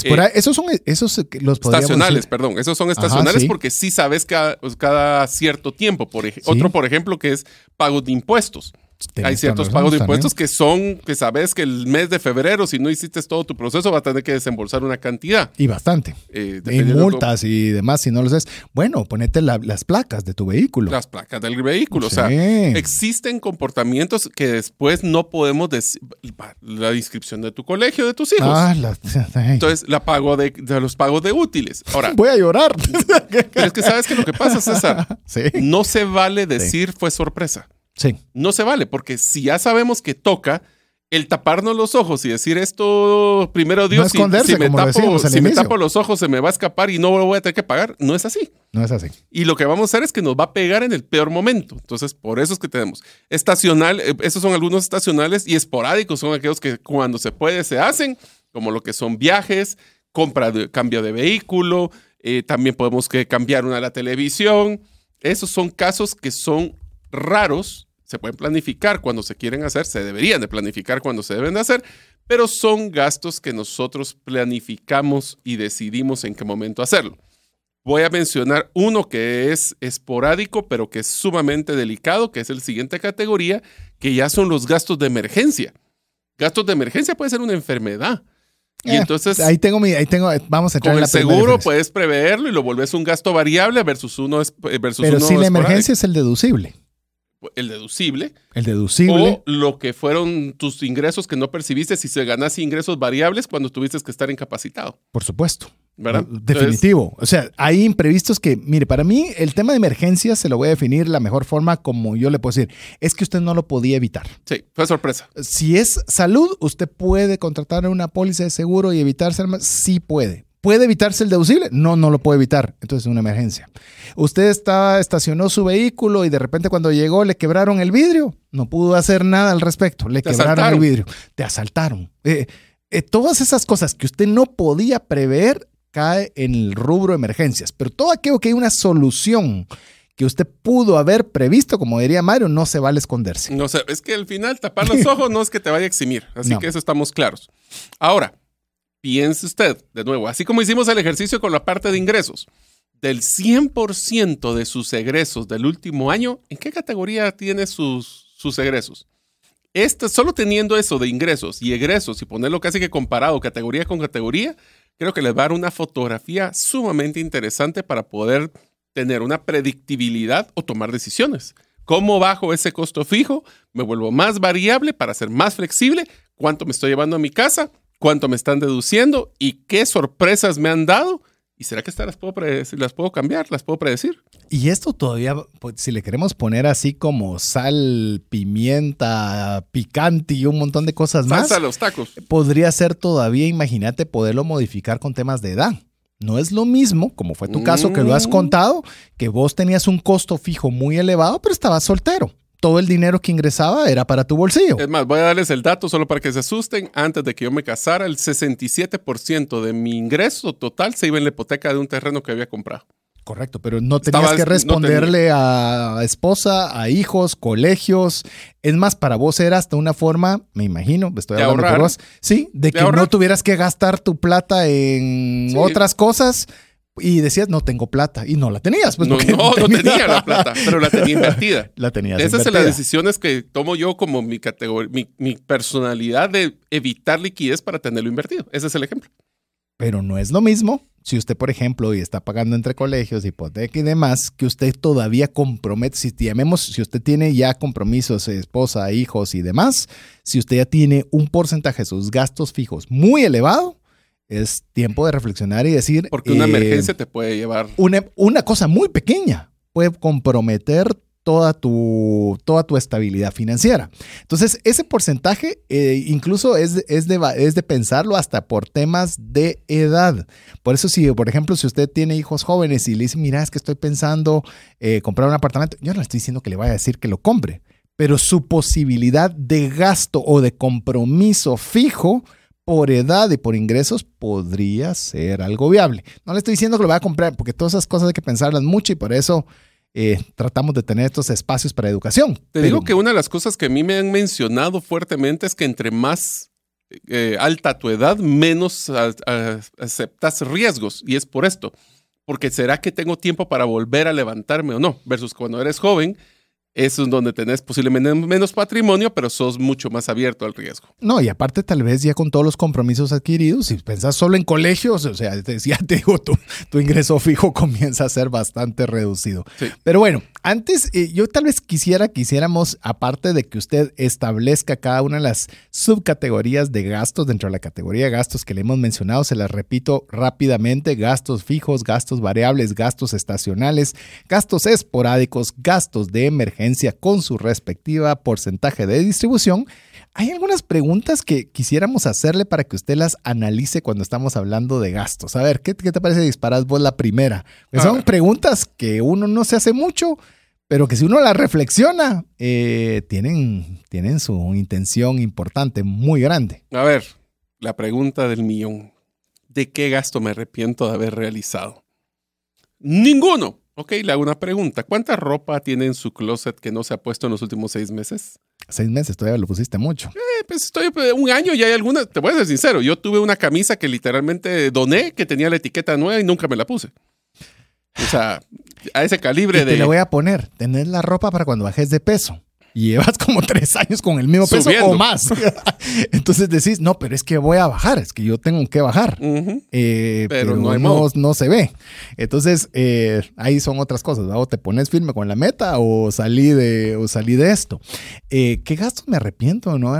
Bueno. Esos son estacionales, perdón. Esos son estacionales. Ajá, sí. Porque sí sabes cada cierto tiempo. Otro, por ejemplo, que es pagos de impuestos. Hay ciertos pagos de impuestos también. Que sabes que el mes de febrero, si no hiciste todo tu proceso, vas a tener que desembolsar una cantidad. Y bastante. Y multas y demás, si no lo sabes. Bueno, ponete las placas de tu vehículo. Las placas del vehículo. Sí. O sea, existen comportamientos que después no podemos decir. La inscripción de tu colegio, de tus hijos. Entonces, los pagos de útiles. Ahora, voy a llorar. Pero es que sabes que lo que pasa, César, no se vale decir fue sorpresa. Sí. No se vale, porque si ya sabemos que toca, el taparnos los ojos y decir esto, primero Dios, no si me tapo los ojos se me va a escapar y no lo voy a tener que pagar. No es así. No es así. Y lo que vamos a hacer es que nos va a pegar en el peor momento. Entonces, por eso es que tenemos estacional, esos son algunos estacionales y esporádicos son aquellos que cuando se puede se hacen, como lo que son viajes, cambio de vehículo, también podemos cambiar la televisión. Esos son casos que son raros. Se pueden planificar cuando se quieren hacer, se deberían de planificar cuando se deben de hacer, pero son gastos que nosotros planificamos y decidimos en qué momento hacerlo. Voy a mencionar uno que es esporádico, pero que es sumamente delicado, que es la siguiente categoría, que ya son los gastos de emergencia. Gastos de emergencia puede ser una enfermedad. Y entonces, vamos a entrar con el seguro, puedes preverlo y lo volvés un gasto variable versus uno esporádico. Pero si la emergencia es el deducible. El deducible. O lo que fueron tus ingresos que no percibiste si se ganas ingresos variables cuando tuviste que estar incapacitado. Por supuesto. ¿Verdad? Definitivo. Entonces, o sea, hay imprevistos que, mire, para mí el tema de emergencia se lo voy a definir la mejor forma como yo le puedo decir. Es que usted no lo podía evitar. Sí, fue sorpresa. Si es salud, usted puede contratar una póliza de seguro y evitarse. Sí puede. ¿Puede evitarse el deducible? No lo puede evitar. Entonces es una emergencia. Usted estacionó su vehículo y de repente cuando llegó le quebraron el vidrio. No pudo hacer nada al respecto. Le quebraron el vidrio. Te asaltaron. Todas esas cosas que usted no podía prever cae en el rubro emergencias. Pero todo aquello que hay una solución que usted pudo haber previsto, como diría Mario, no se vale esconderse. No sé, es que al final tapar los ojos no es que te vaya a eximir. Así que eso estamos claros. Ahora, piense usted, de nuevo, así como hicimos el ejercicio con la parte de ingresos, del 100% de sus egresos del último año, ¿en qué categoría tiene sus egresos? Solo teniendo eso de ingresos y egresos y ponerlo casi que comparado categoría con categoría, creo que les va a dar una fotografía sumamente interesante para poder tener una predictibilidad o tomar decisiones. ¿Cómo bajo ese costo fijo? ¿Me vuelvo más variable para ser más flexible? ¿Cuánto me estoy llevando a mi casa? ¿Cuánto me están deduciendo? ¿Y qué sorpresas me han dado? ¿Y será que estas las puedo cambiar? ¿Las puedo predecir? Y esto todavía, pues, si le queremos poner así como sal, pimienta, picante y un montón de cosas más. Salsa a los tacos. Podría ser todavía, imagínate, poderlo modificar con temas de edad. No es lo mismo, como fue tu caso que lo has contado, que vos tenías un costo fijo muy elevado, pero estabas soltero. Todo el dinero que ingresaba era para tu bolsillo. Es más, voy a darles el dato solo para que se asusten. Antes de que yo me casara, el 67% de mi ingreso total se iba en la hipoteca de un terreno que había comprado. Correcto, pero no tenías que responderle a esposa, a hijos, colegios. Es más, para vos era hasta una forma, me imagino, estoy hablando por vos, sí, de que no tuvieras que gastar tu plata en otras cosas. Y decías, no tengo plata. Y no la tenías. Pues, no tenía la plata, pero la tenía invertida. Esas son las decisiones que tomo yo como mi categoría, mi personalidad de evitar liquidez para tenerlo invertido. Ese es el ejemplo. Pero no es lo mismo si usted, por ejemplo, y está pagando entre colegios, hipoteca y demás, que usted todavía compromete. Si usted tiene ya compromisos, esposa, hijos y demás, si usted ya tiene un porcentaje de sus gastos fijos muy elevado, es tiempo de reflexionar y decir... Porque una emergencia te puede llevar... Una cosa muy pequeña puede comprometer toda tu estabilidad financiera. Entonces, ese porcentaje incluso es de pensarlo hasta por temas de edad. Por eso, si, por ejemplo, si usted tiene hijos jóvenes y le dice, mira, es que estoy pensando comprar un apartamento, yo no le estoy diciendo que le vaya a decir que lo compre, pero su posibilidad de gasto o de compromiso fijo por edad y por ingresos podría ser algo viable. No le estoy diciendo que lo vaya a comprar, porque todas esas cosas hay que pensarlas mucho y por eso tratamos de tener estos espacios para educación. Digo que una de las cosas que a mí me han mencionado fuertemente es que entre más alta tu edad, menos aceptas riesgos. Y es por esto. Porque ¿será que tengo tiempo para volver a levantarme o no? Versus cuando eres joven, eso es donde tenés posiblemente menos patrimonio, pero sos mucho más abierto al riesgo. No, y aparte tal vez ya con todos los compromisos adquiridos, si pensás solo en colegios, o sea, ya te digo, tu ingreso fijo comienza a ser bastante reducido. Sí. Pero bueno, antes yo tal vez quisiéramos, aparte de que usted establezca cada una de las subcategorías de gastos dentro de la categoría de gastos que le hemos mencionado, se las repito rápidamente: gastos fijos, gastos variables, gastos estacionales, gastos esporádicos, gastos de emergencia con su respectiva porcentaje de distribución. Hay algunas preguntas que quisiéramos hacerle para que usted las analice cuando estamos hablando de gastos. A ver, ¿qué te parece? Disparás vos la primera. Pues son preguntas que uno no se hace mucho, pero que si uno las reflexiona, tienen su intención importante, muy grande. A ver, la pregunta del millón. ¿De qué gasto me arrepiento de haber realizado? ¡Ninguno! Ok, le hago una pregunta. ¿Cuánta ropa tiene en su closet que no se ha puesto en los últimos 6 meses? 6 meses, todavía lo pusiste mucho. Pues estoy un año y hay algunas. Te voy a ser sincero, yo tuve una camisa que literalmente doné, que tenía la etiqueta nueva y nunca me la puse. O sea, a ese calibre de... Te la voy a poner. Tenés la ropa para cuando bajes de peso. Y llevas como 3 años con el mismo peso subiendo o más. Entonces decís, no, pero es que voy a bajar. Es que yo tengo que bajar. Uh-huh. Pero no se ve. Entonces, ahí son otras cosas, ¿no? O te pones firme con la meta o salí de esto. ¿Qué gastos me arrepiento? ¿No?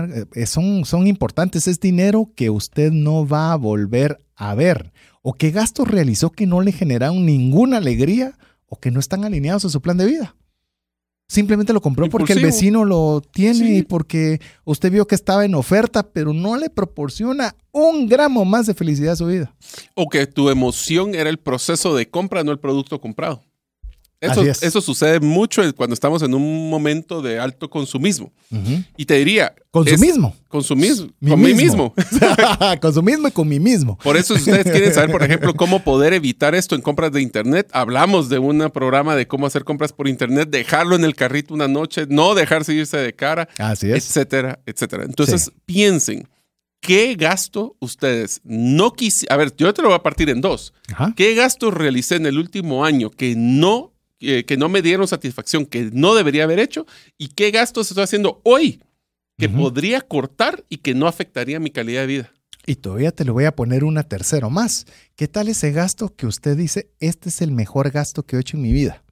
Son importantes. Es dinero que usted no va a volver a ver. ¿O qué gastos realizó que no le generaron ninguna alegría o que no están alineados a su plan de vida? Simplemente lo compró impulsivo, porque el vecino lo tiene, sí, y porque usted vio que estaba en oferta, pero no le proporciona un gramo más de felicidad a su vida. O que tu emoción era el proceso de compra, no el producto comprado. Eso sucede mucho cuando estamos en un momento de alto consumismo. Uh-huh. Y te diría... Consumismo. Consumismo y con mí mismo. Por eso, si ustedes quieren saber, por ejemplo, cómo poder evitar esto en compras de internet, hablamos de un programa de cómo hacer compras por internet, dejarlo en el carrito una noche, no dejarse irse de cara, así es, etcétera, etcétera. Entonces, sí, piensen, ¿Qué gasto ustedes no quisieron? A ver, yo te lo voy a partir en dos. Ajá. ¿Qué gastos realicé en el último año que no me dieron satisfacción, que no debería haber hecho? ¿Y qué gastos estoy haciendo hoy que podría cortar y que no afectaría mi calidad de vida? Y todavía te lo voy a poner una tercera más. ¿Qué tal ese gasto que usted dice, este es el mejor gasto que he hecho en mi vida?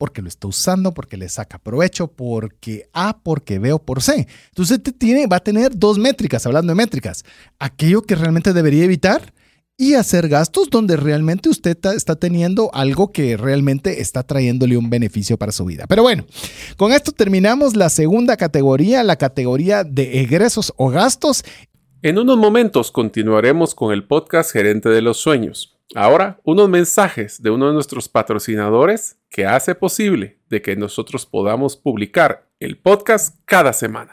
Porque lo está usando, porque le saca provecho, porque A, porque B o por C. Entonces va a tener dos métricas, hablando de métricas. Aquello que realmente debería evitar y hacer gastos donde realmente usted está teniendo algo que realmente está trayéndole un beneficio para su vida. Pero bueno, con esto terminamos la segunda categoría, la categoría de egresos o gastos. En unos momentos continuaremos con el podcast Gerente de los Sueños. Ahora, unos mensajes de uno de nuestros patrocinadores que hace posible de que nosotros podamos publicar el podcast cada semana.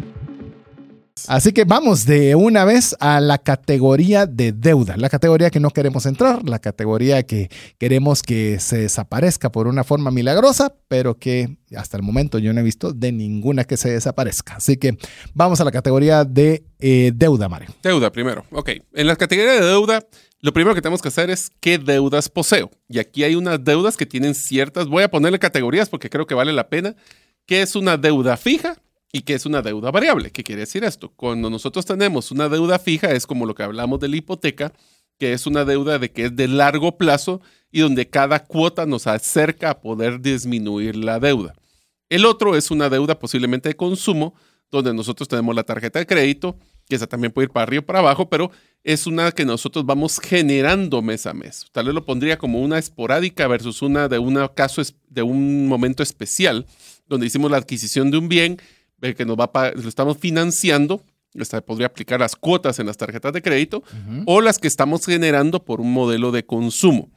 Así que vamos de una vez a la categoría de deuda, la categoría que no queremos entrar, la categoría que queremos que se desaparezca por una forma milagrosa, pero que hasta el momento yo no he visto de ninguna que se desaparezca. Así que vamos a la categoría de deuda, Mario. Deuda primero. Ok. En la categoría de deuda, lo primero que tenemos que hacer es qué deudas poseo. Y aquí hay unas deudas que tienen ciertas, voy a ponerle categorías porque creo que vale la pena, que es una deuda fija. ¿Y qué es una deuda variable? ¿Qué quiere decir esto? Cuando nosotros tenemos una deuda fija, es como lo que hablamos de la hipoteca, que es una deuda que es de largo plazo y donde cada cuota nos acerca a poder disminuir la deuda. El otro es una deuda posiblemente de consumo, donde nosotros tenemos la tarjeta de crédito, que esa también puede ir para arriba o para abajo, pero es una que nosotros vamos generando mes a mes. Tal vez lo pondría como una esporádica versus una de un caso de un momento especial, donde hicimos la adquisición de un bien que nos va a pagar, lo estamos financiando, podría aplicar las cuotas en las tarjetas de crédito o las que estamos generando por un modelo de consumo.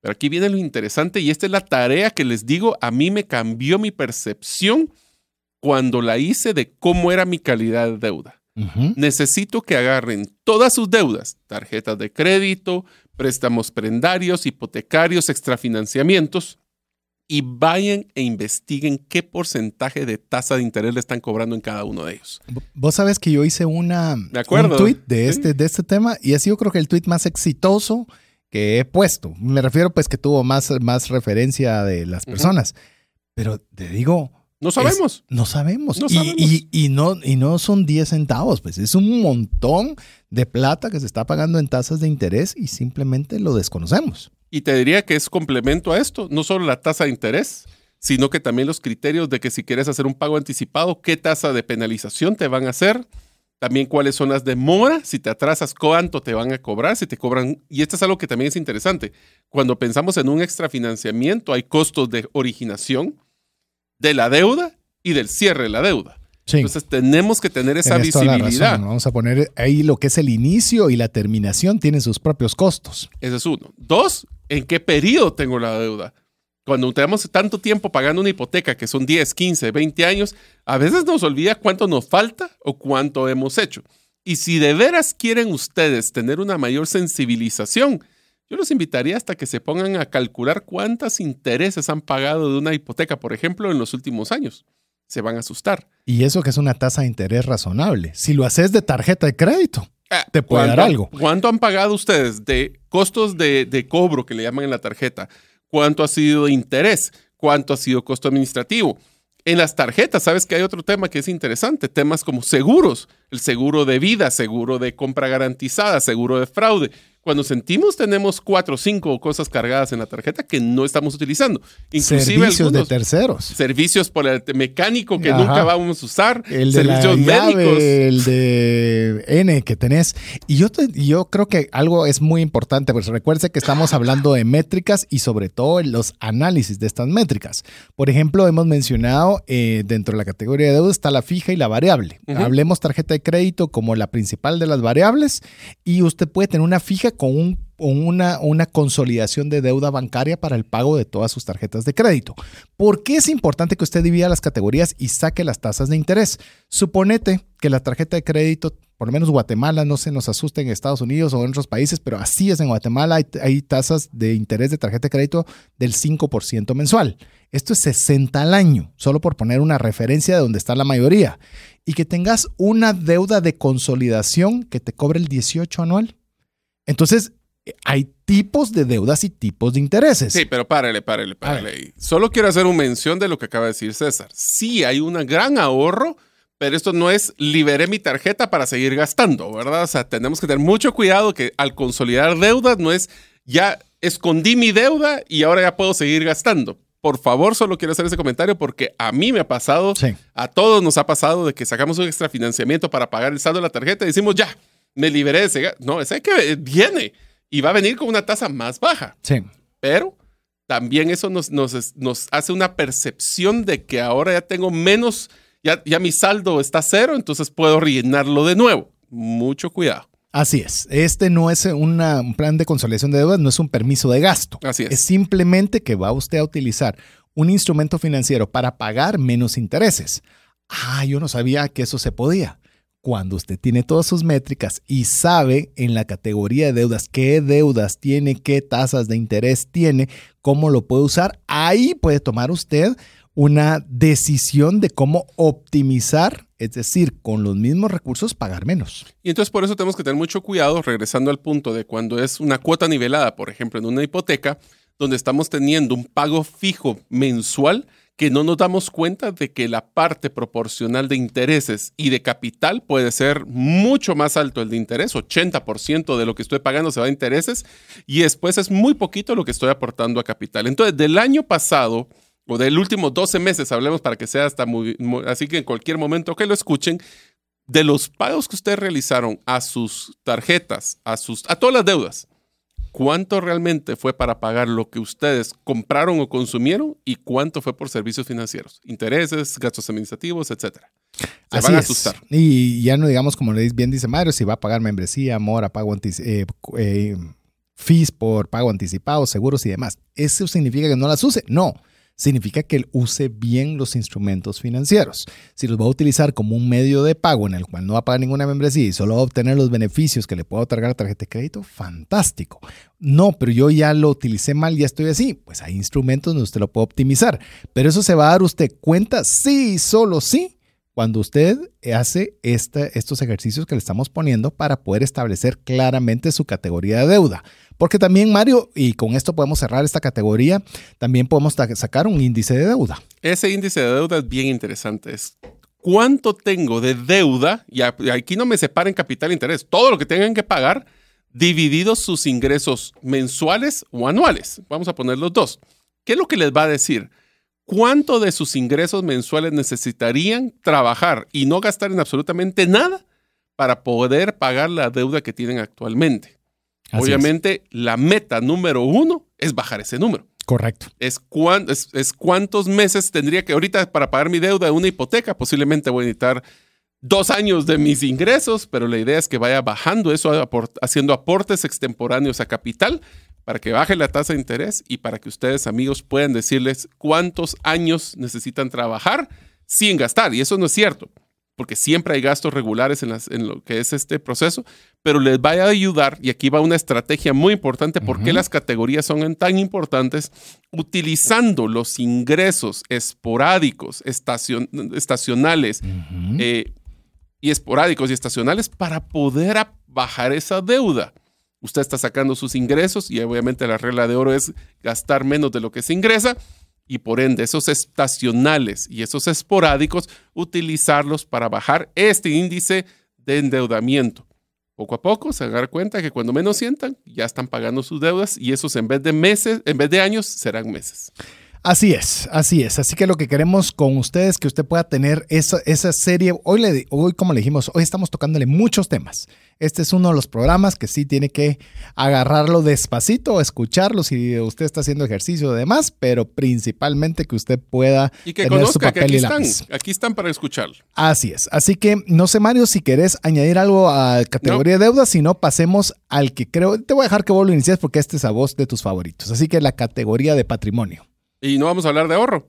Pero aquí viene lo interesante y esta es la tarea que les digo, a mí me cambió mi percepción cuando la hice de cómo era mi calidad de deuda. Necesito que agarren todas sus deudas, tarjetas de crédito, préstamos prendarios, hipotecarios, extrafinanciamientos, y vayan e investiguen qué porcentaje de tasa de interés le están cobrando en cada uno de ellos. Vos sabés que yo hice un tweet de este tema y ha sido creo que el tweet más exitoso que he puesto. Me refiero pues que tuvo más referencia de las personas. Pero te digo... No sabemos. Y no son 10 centavos, pues es un montón de plata que se está pagando en tasas de interés y simplemente lo desconocemos. Y te diría que es complemento a esto, no solo la tasa de interés, sino que también los criterios de que si quieres hacer un pago anticipado, qué tasa de penalización te van a hacer, también cuáles son las demoras, si te atrasas, cuánto te van a cobrar, si te cobran. Y esto es algo que también es interesante. Cuando pensamos en un extrafinanciamiento, hay costos de originación de la deuda y del cierre de la deuda. Sí. Entonces tenemos que tener esa visibilidad. Vamos a poner ahí lo que es el inicio y la terminación tienen sus propios costos. Ese es uno. Dos, ¿en qué periodo tengo la deuda? Cuando tenemos tanto tiempo pagando una hipoteca, que son 10, 15, 20 años, a veces nos olvida cuánto nos falta o cuánto hemos hecho. Y si de veras quieren ustedes tener una mayor sensibilización, yo los invitaría hasta que se pongan a calcular cuántos intereses han pagado de una hipoteca, por ejemplo, en los últimos años. Se van a asustar. Y eso que es una tasa de interés razonable. Si lo haces de tarjeta de crédito, te puede dar algo. ¿Cuánto han pagado ustedes de costos de cobro que le llaman en la tarjeta? ¿Cuánto ha sido de interés? ¿Cuánto ha sido costo administrativo? En las tarjetas, sabes que hay otro tema que es interesante, temas como seguros, el seguro de vida, seguro de compra garantizada, seguro de fraude. Cuando tenemos 4 o 5 cosas cargadas en la tarjeta que no estamos utilizando. Inclusive servicios algunos, de terceros. Servicios por el mecánico que nunca vamos a usar. El de servicios médicos. Llave, el de N que tenés. Y yo creo que algo es muy importante, porque recuerde que estamos hablando de métricas y sobre todo los análisis de estas métricas. Por ejemplo, hemos mencionado dentro de la categoría de deuda está la fija y la variable. Hablemos tarjeta de crédito como la principal de las variables y usted puede tener una fija con un una consolidación de deuda bancaria para el pago de todas sus tarjetas de crédito. ¿Por qué es importante que usted divida las categorías y saque las tasas de interés? Suponete que la tarjeta de crédito, por lo menos Guatemala, no se nos asusta, en Estados Unidos o en otros países, pero así es en Guatemala, hay tasas de interés de tarjeta de crédito del 5% mensual. Esto es 60 al año, solo por poner una referencia de donde está la mayoría. Y que tengas una deuda de consolidación que te cobre el 18 anual. Entonces, hay tipos de deudas y tipos de intereses. Sí, pero párale. Solo quiero hacer una mención de lo que acaba de decir César. Sí, hay un gran ahorro, pero esto no es liberé mi tarjeta para seguir gastando, ¿verdad? O sea, tenemos que tener mucho cuidado que al consolidar deudas no es ya escondí mi deuda y ahora ya puedo seguir gastando. Por favor, solo quiero hacer ese comentario porque a mí me ha pasado, sí. A todos nos ha pasado de que sacamos un extrafinanciamiento para pagar el saldo de la tarjeta y decimos ya, me liberé de ese gasto. No, ese que viene. Y va a venir con una tasa más baja. Sí. Pero también eso nos hace una percepción de que ahora ya tengo menos, ya mi saldo está cero, entonces puedo rellenarlo de nuevo. Mucho cuidado. Así es. Este no es un plan de consolidación de deudas, no es un permiso de gasto. Así es. Es simplemente que va usted a utilizar un instrumento financiero para pagar menos intereses. Ah, yo no sabía que eso se podía. Cuando usted tiene todas sus métricas y sabe en la categoría de deudas qué deudas tiene, qué tasas de interés tiene, cómo lo puede usar, ahí puede tomar usted una decisión de cómo optimizar, es decir, con los mismos recursos pagar menos. Y entonces por eso tenemos que tener mucho cuidado, regresando al punto de cuando es una cuota nivelada, por ejemplo, en una hipoteca, donde estamos teniendo un pago fijo mensual, que no nos damos cuenta de que la parte proporcional de intereses y de capital puede ser mucho más alto el de interés, 80% de lo que estoy pagando se va a intereses y después es muy poquito lo que estoy aportando a capital. Entonces, del año pasado o del último 12 meses, hablemos para que sea hasta muy así que en cualquier momento que lo escuchen, de los pagos que ustedes realizaron a sus tarjetas, a todas las deudas, ¿cuánto realmente fue para pagar lo que ustedes compraron o consumieron y cuánto fue por servicios financieros? Intereses, gastos administrativos, etcétera. Se van a asustar. Y ya no digamos, como bien dice Mario, si va a pagar membresía, mora, pago fees por pago anticipado, seguros y demás. ¿Eso significa que no las use? No. Significa que él use bien los instrumentos financieros. Si los va a utilizar como un medio de pago en el cual no va a pagar ninguna membresía y solo va a obtener los beneficios que le pueda otorgar la tarjeta de crédito, fantástico. No, pero yo ya lo utilicé mal, ya estoy así. Pues hay instrumentos donde usted lo puede optimizar. Pero eso se va a dar usted cuenta sí y solo sí cuando usted hace estos ejercicios que le estamos poniendo para poder establecer claramente su categoría de deuda. Porque también, Mario, y con esto podemos cerrar esta categoría, también podemos sacar un índice de deuda. Ese índice de deuda es bien interesante. Es cuánto tengo de deuda, y aquí no me separen capital e interés, todo lo que tengan que pagar, divididos sus ingresos mensuales o anuales. Vamos a poner los dos. ¿Qué es lo que les va a decir? ¿Cuánto de sus ingresos mensuales necesitarían trabajar y no gastar en absolutamente nada para poder pagar la deuda que tienen actualmente? Así obviamente, la meta número uno es bajar ese número. Correcto. Es cuántos meses tendría que ahorita para pagar mi deuda de una hipoteca. Posiblemente voy a necesitar 2 años de mis ingresos, pero la idea es que vaya bajando eso, haciendo aportes extemporáneos a capital para que baje la tasa de interés y para que ustedes, amigos, puedan decirles cuántos años necesitan trabajar sin gastar. Y eso no es cierto, porque siempre hay gastos regulares en lo que es este proceso, pero les va a ayudar, y aquí va una estrategia muy importante, porque las categorías son tan importantes, utilizando los ingresos esporádicos, estacionales, y esporádicos y estacionales para poder bajar esa deuda. Usted está sacando sus ingresos y obviamente la regla de oro es gastar menos de lo que se ingresa, y por ende, esos estacionales y esos esporádicos, utilizarlos para bajar este índice de endeudamiento. Poco a poco se van a dar cuenta que cuando menos sientan, ya están pagando sus deudas y esos en vez de años serán meses. Así es, así es. Así que lo que queremos con ustedes es que usted pueda tener esa serie. Hoy, como le dijimos, hoy estamos tocándole muchos temas. Este es uno de los programas que sí tiene que agarrarlo despacito, escucharlo si usted está haciendo ejercicio y demás, pero principalmente que usted pueda y que tener conozca, su papel que aquí están para escuchar. Así es. Así que, no sé, Mario, si querés añadir algo a categoría de deuda, si no, pasemos al que creo. Te voy a dejar que vos lo inicies porque este es a vos de tus favoritos. Así que la categoría de patrimonio. Y no vamos a hablar de ahorro.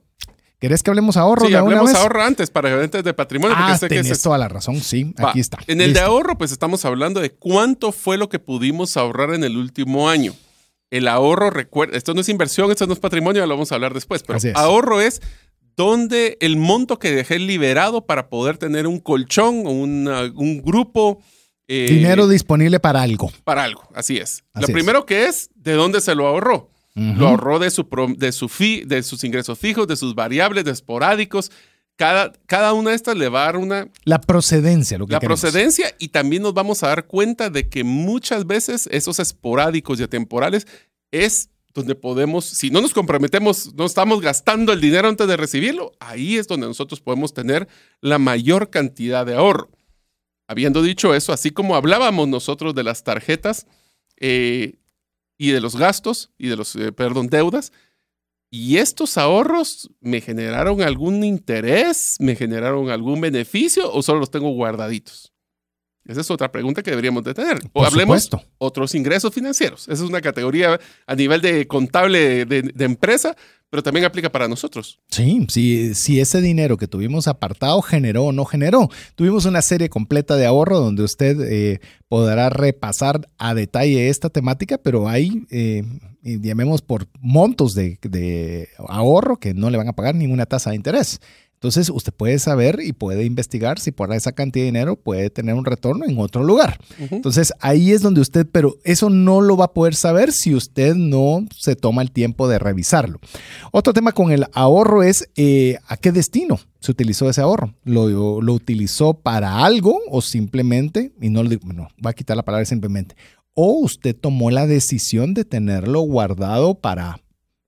¿Querés que hablemos ahorro de una vez? Sí, hablemos ahorro antes para gerentes de patrimonio. Ah, tenés toda la razón, sí. Va. Aquí está. En el de ahorro, pues estamos hablando de cuánto fue lo que pudimos ahorrar en el último año. El ahorro, recuerda, esto no es inversión, esto no es patrimonio, lo vamos a hablar después. Pero ahorro es donde el monto que dejé liberado para poder tener un colchón o un grupo. Dinero disponible para algo. Para algo, así es. Así lo primero que es, ¿de dónde se lo ahorró? Uh-huh. Lo ahorró de sus ingresos fijos, de sus variables, de esporádicos. Cada una de estas le va a dar una... La procedencia, lo que queremos. La procedencia, y también nos vamos a dar cuenta de que muchas veces esos esporádicos y atemporales es donde podemos, si no nos comprometemos, no estamos gastando el dinero antes de recibirlo, ahí es donde nosotros podemos tener la mayor cantidad de ahorro. Habiendo dicho eso, así como hablábamos nosotros de las tarjetas, y de los gastos, y de los, deudas. Y estos ahorros, ¿me generaron algún interés? ¿Me generaron algún beneficio? ¿O solo los tengo guardaditos? Esa es otra pregunta que deberíamos de tener. O hablemos de otros ingresos financieros. Esa es una categoría a nivel de contable de empresa, pero también aplica para nosotros. Sí, si ese dinero que tuvimos apartado generó o no generó. Tuvimos una serie completa de ahorro donde usted podrá repasar a detalle esta temática, pero hay, llamemos por montos de ahorro que no le van a pagar ninguna tasa de interés. Entonces, usted puede saber y puede investigar si por esa cantidad de dinero puede tener un retorno en otro lugar. Uh-huh. Entonces, ahí es donde usted, pero eso no lo va a poder saber si usted no se toma el tiempo de revisarlo. Otro tema con el ahorro es ¿a qué destino se utilizó ese ahorro? ¿Lo utilizó para algo o simplemente, y no lo digo, no, voy a quitar la palabra simplemente, o usted tomó la decisión de tenerlo guardado para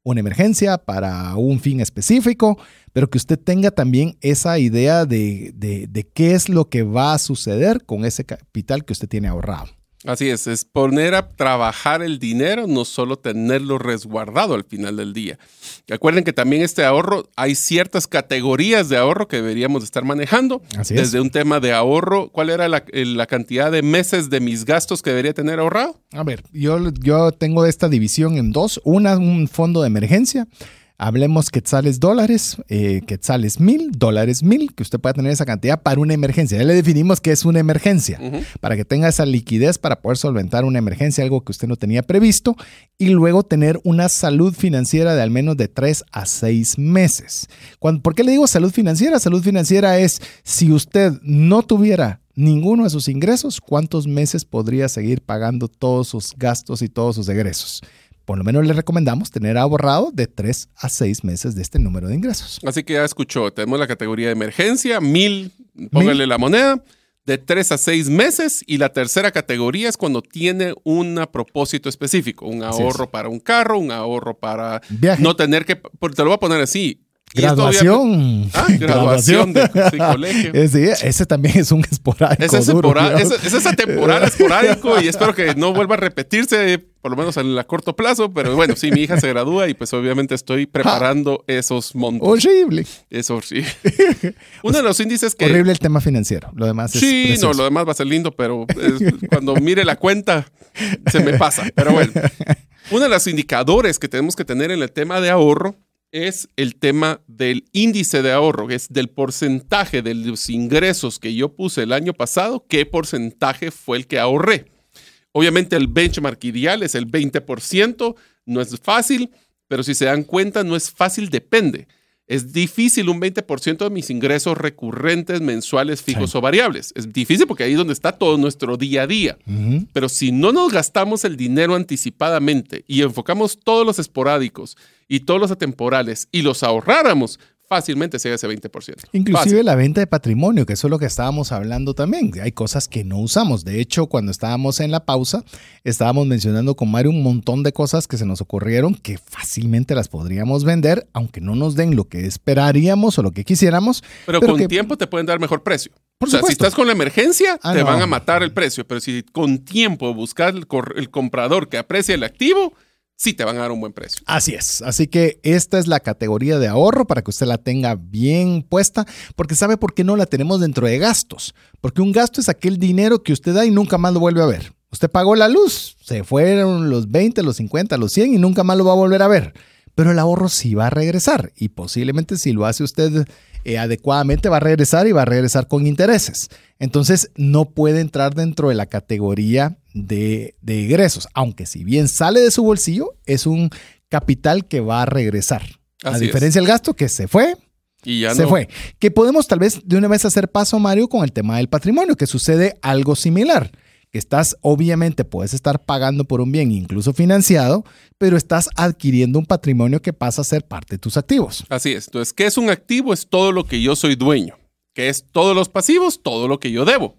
una emergencia, para un fin específico, pero que usted tenga también esa idea de qué es lo que va a suceder con ese capital que usted tiene ahorrado. Así es poner a trabajar el dinero, no solo tenerlo resguardado al final del día. Recuerden que también este ahorro, hay ciertas categorías de ahorro que deberíamos estar manejando. Así es. Desde un tema de ahorro, ¿cuál era la cantidad de meses de mis gastos que debería tener ahorrado? A ver, yo tengo esta división en dos. Una, un fondo de emergencia. Hablemos quetzales dólares, quetzales $1000, que usted pueda tener esa cantidad para una emergencia. Ya le definimos que es una emergencia, uh-huh, para que tenga esa liquidez para poder solventar una emergencia, algo que usted no tenía previsto, y luego tener una salud financiera de al menos de 3 a 6 meses. ¿Por qué le digo salud financiera? Salud financiera es si usted no tuviera ninguno de sus ingresos, ¿cuántos meses podría seguir pagando todos sus gastos y todos sus egresos? Por lo menos le recomendamos tener ahorrado de 3 a 6 meses de este número de ingresos. Así que ya escuchó, tenemos la categoría de emergencia, 1000, póngale la moneda, de 3 a 6 meses. Y la tercera categoría es cuando tiene un propósito específico, un ahorro para un carro, un ahorro para viaje. No tener que, te lo voy a poner así. Graduación. Graduación de colegio. Ese también es un esporádico. Es atemporal, esporádico, y espero que no vuelva a repetirse, por lo menos en el corto plazo, pero bueno, sí, mi hija se gradúa y pues obviamente estoy preparando esos montos. Horrible. Es horrible. Uno de los índices que... Horrible el tema financiero, lo demás es precioso. No, lo demás va a ser lindo, pero cuando mire la cuenta se me pasa, pero bueno. Uno de los indicadores que tenemos que tener en el tema de ahorro es el tema del índice de ahorro, que es del porcentaje de los ingresos que yo puse el año pasado, qué porcentaje fue el que ahorré. Obviamente el benchmark ideal es el 20%, no es fácil, pero si se dan cuenta, no es fácil, depende. Es difícil un 20% de mis ingresos recurrentes, mensuales, fijos o variables. Es difícil porque ahí es donde está todo nuestro día a día. Uh-huh. Pero si no nos gastamos el dinero anticipadamente y enfocamos todos los esporádicos y todos los atemporales y los ahorráramos, fácilmente se llega a ese 20%. Inclusive fácil. La venta de patrimonio, que eso es lo que estábamos hablando también. Hay cosas que no usamos. De hecho, cuando estábamos en la pausa, estábamos mencionando con Mario un montón de cosas que se nos ocurrieron que fácilmente las podríamos vender, aunque no nos den lo que esperaríamos o lo que quisiéramos. Pero con tiempo te pueden dar mejor precio. Por supuesto. O sea, si estás con la emergencia, van a matar el precio. Pero si con tiempo buscas el comprador que aprecia el activo, sí te van a dar un buen precio. Así es. Así que esta es la categoría de ahorro para que usted la tenga bien puesta, porque sabe por qué no la tenemos dentro de gastos. Porque un gasto es aquel dinero que usted da y nunca más lo vuelve a ver. Usted pagó la luz, se fueron los 20, los 50, los 100 y nunca más lo va a volver a ver. Pero el ahorro sí va a regresar y posiblemente si lo hace usted adecuadamente va a regresar y va a regresar con intereses. Entonces no puede entrar dentro de la categoría de egresos, aunque si bien sale de su bolsillo, es un capital que va a regresar. Así a diferencia del gasto que se fue. Y ya se fue. Que podemos tal vez de una vez hacer paso, Mario, con el tema del patrimonio, que sucede algo similar. Que estás, obviamente, puedes estar pagando por un bien, incluso financiado, pero estás adquiriendo un patrimonio que pasa a ser parte de tus activos. Así es. Entonces, ¿qué es un activo? Es todo lo que yo soy dueño. ¿Qué es todos los pasivos? Todo lo que yo debo.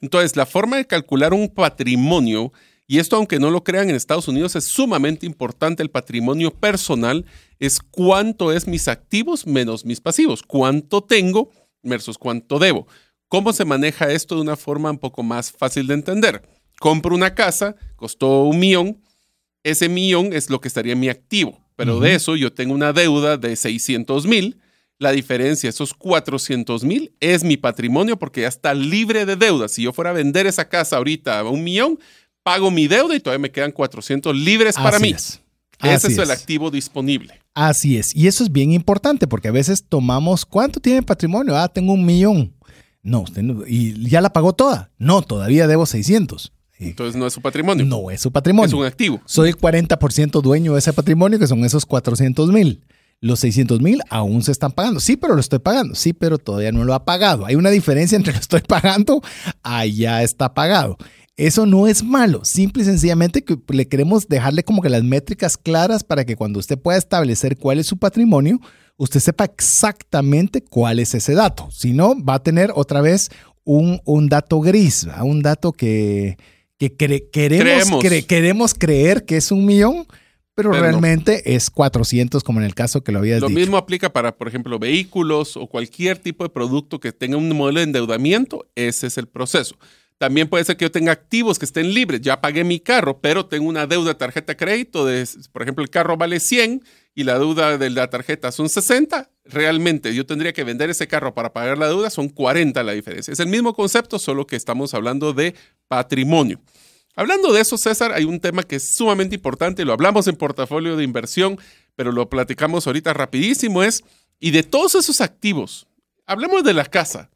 Entonces, la forma de calcular un patrimonio, y esto aunque no lo crean en Estados Unidos, es sumamente importante. El patrimonio personal es cuánto es mis activos menos mis pasivos. Cuánto tengo versus cuánto debo. ¿Cómo se maneja esto de una forma un poco más fácil de entender? Compro una casa, costó $1,000,000. Ese $1,000,000 es lo que estaría en mi activo. Pero de eso yo tengo una deuda de $600,000. La diferencia, esos $400,000, es mi patrimonio porque ya está libre de deuda. Si yo fuera a vender esa casa ahorita a $1,000,000, pago mi deuda y todavía me quedan $400 libres para mí. Ese es el activo disponible. Así es. Y eso es bien importante porque a veces tomamos, ¿cuánto tiene patrimonio? Ah, tengo $1,000,000. No, usted no, ¿y ya la pagó toda? No, todavía debo 600. Entonces no es su patrimonio. No es su patrimonio. Es un activo. Soy 40% dueño de ese patrimonio, que son esos $400,000. Los $600,000 aún se están pagando. Sí, pero lo estoy pagando. Sí, pero todavía no lo ha pagado. Hay una diferencia entre lo estoy pagando a ya está pagado. Eso no es malo. Simple y sencillamente que le queremos dejarle como que las métricas claras para que cuando usted pueda establecer cuál es su patrimonio, usted sepa exactamente cuál es ese dato. Si no, va a tener otra vez un dato gris, ¿verdad? Un dato que queremos creer que es $1,000,000, pero realmente no. Es 400, como en el caso que lo habías dicho. Lo mismo aplica para, por ejemplo, vehículos o cualquier tipo de producto que tenga un modelo de endeudamiento. Ese es el proceso. También puede ser que yo tenga activos que estén libres. Ya pagué mi carro, pero tengo una deuda de tarjeta de crédito. Por ejemplo, el carro vale $100 y la deuda de la tarjeta son $60. Realmente yo tendría que vender ese carro para pagar la deuda. Son $40 la diferencia. Es el mismo concepto, solo que estamos hablando de patrimonio. Hablando de eso, César, hay un tema que es sumamente importante. Lo hablamos en portafolio de inversión, pero lo platicamos ahorita rapidísimo. Y de todos esos activos, hablemos de la casa.